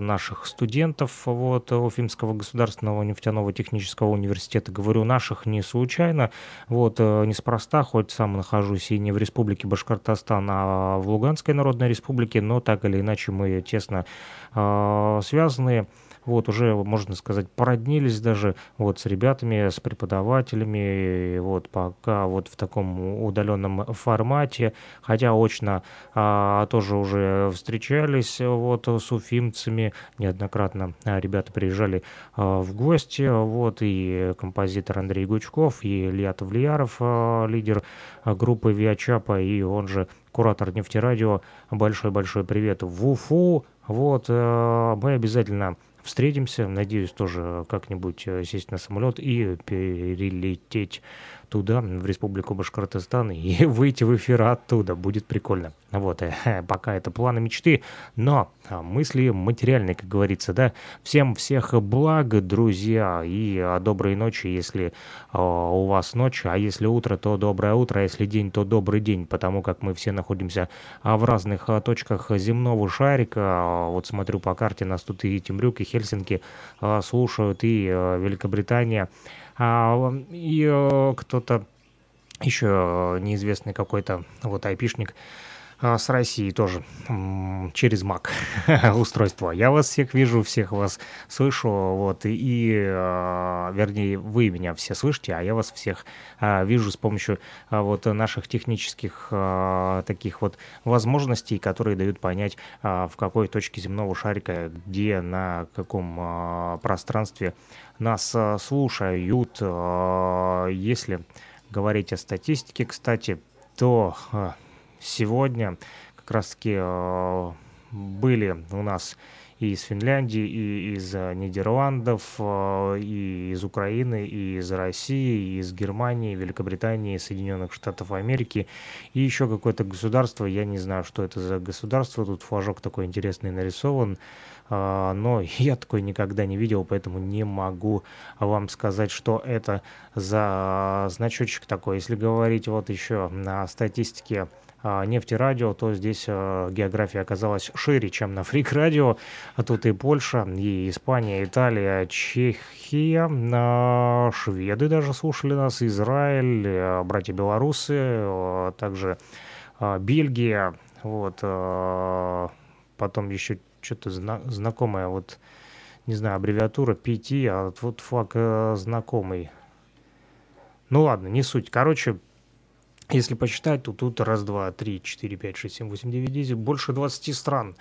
наших студентов, вот, Уфимского государственного нефтяного технического университета. Говорю наших не случайно, вот, неспроста, хоть сам нахожусь и не в Республике Башкортостан, а в Луганской Народной Республике, но так или иначе мы тесно связаны. Вот уже, можно сказать, породнились даже вот с ребятами, с преподавателями, вот пока вот в таком удаленном формате, хотя очно тоже уже встречались вот с уфимцами, неоднократно ребята приезжали в гости, вот и композитор Андрей Гучков, и Илья Тавлияров, лидер группы «Виа Чапа», и он же куратор «Нефтерадио». Большой-большой привет в Уфу. Вот, мы обязательно встретимся, надеюсь, тоже как-нибудь сесть на самолет и перелететь туда, в Республику Башкортостан, и выйти в эфир оттуда, будет прикольно. Вот, пока это планы, мечты, но мысли материальные, как говорится, да. Всем всех благ, друзья, и доброй ночи, если у вас ночь, а если утро, то доброе утро, а если день, то добрый день, потому как мы все находимся в разных точках земного шарика. Вот смотрю по карте, нас тут и Темрюк, и Хельсинки слушают, и Великобритания, и кто-то еще неизвестный какой-то вот айпишник с России тоже через Mac устройство. Я вас всех вижу, всех вас слышу, вот, вернее, вы меня все слышите, а я вас всех вижу с помощью вот наших технических таких вот возможностей, которые дают понять, в какой точке земного шарика, где, на каком пространстве нас слушают. Если говорить о статистике, кстати, то сегодня как раз-таки были у нас и из Финляндии, и из Нидерландов, и из Украины, и из России, и из Германии, Великобритании, Соединенных Штатов Америки, и еще какое-то государство, я не знаю, что это за государство, тут флажок такой интересный нарисован, но я такой никогда не видел, поэтому не могу вам сказать, что это за значочек такой. Если говорить вот еще о статистике Нефтерадио, то здесь география оказалась шире, чем на Фрик Радио. А тут и Польша, и Испания, Италия, Чехия, шведы даже слушали нас, Израиль, братья белорусы, также Бельгия, вот, потом еще что-то знакомое, вот, не знаю, аббревиатура PT, а вот флаг знакомый. Ну ладно, не суть, короче. Если посчитать, то тут раз, два, три, четыре, пять, шесть, семь, восемь, девять, десять. Больше 20 стран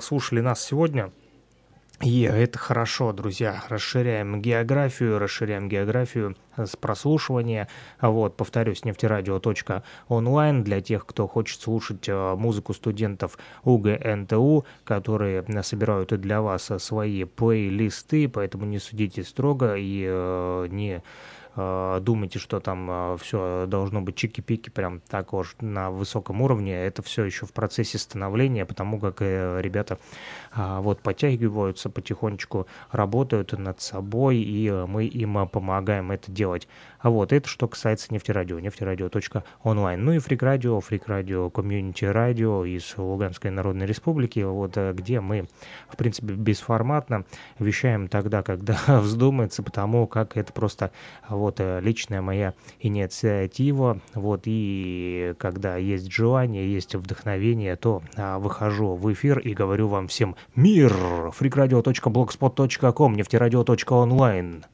слушали нас сегодня. И это хорошо, друзья. Расширяем географию с прослушивания. Вот, повторюсь, нефтерадио.онлайн для тех, кто хочет слушать музыку студентов УГНТУ, которые собирают и для вас свои плейлисты, поэтому не судите строго и не думаете, что там все должно быть чики-пики, прям так уж на высоком уровне. Это все еще в процессе становления, потому как ребята вот подтягиваются, потихонечку работают над собой, и мы им помогаем это делать. А вот это что касается нефтерадио, нефтерадио.онлайн. Ну и Фрик-радио, Фрик-радио, комьюнити-радио из Луганской Народной Республики, вот где мы, в принципе, бесформатно вещаем тогда, когда вздумается, потому как это просто вот личная моя инициатива, вот, и когда есть желание, есть вдохновение, то выхожу в эфир и говорю вам всем: мир! Freakradio.blogspot.com, нефтерадио.онлайн.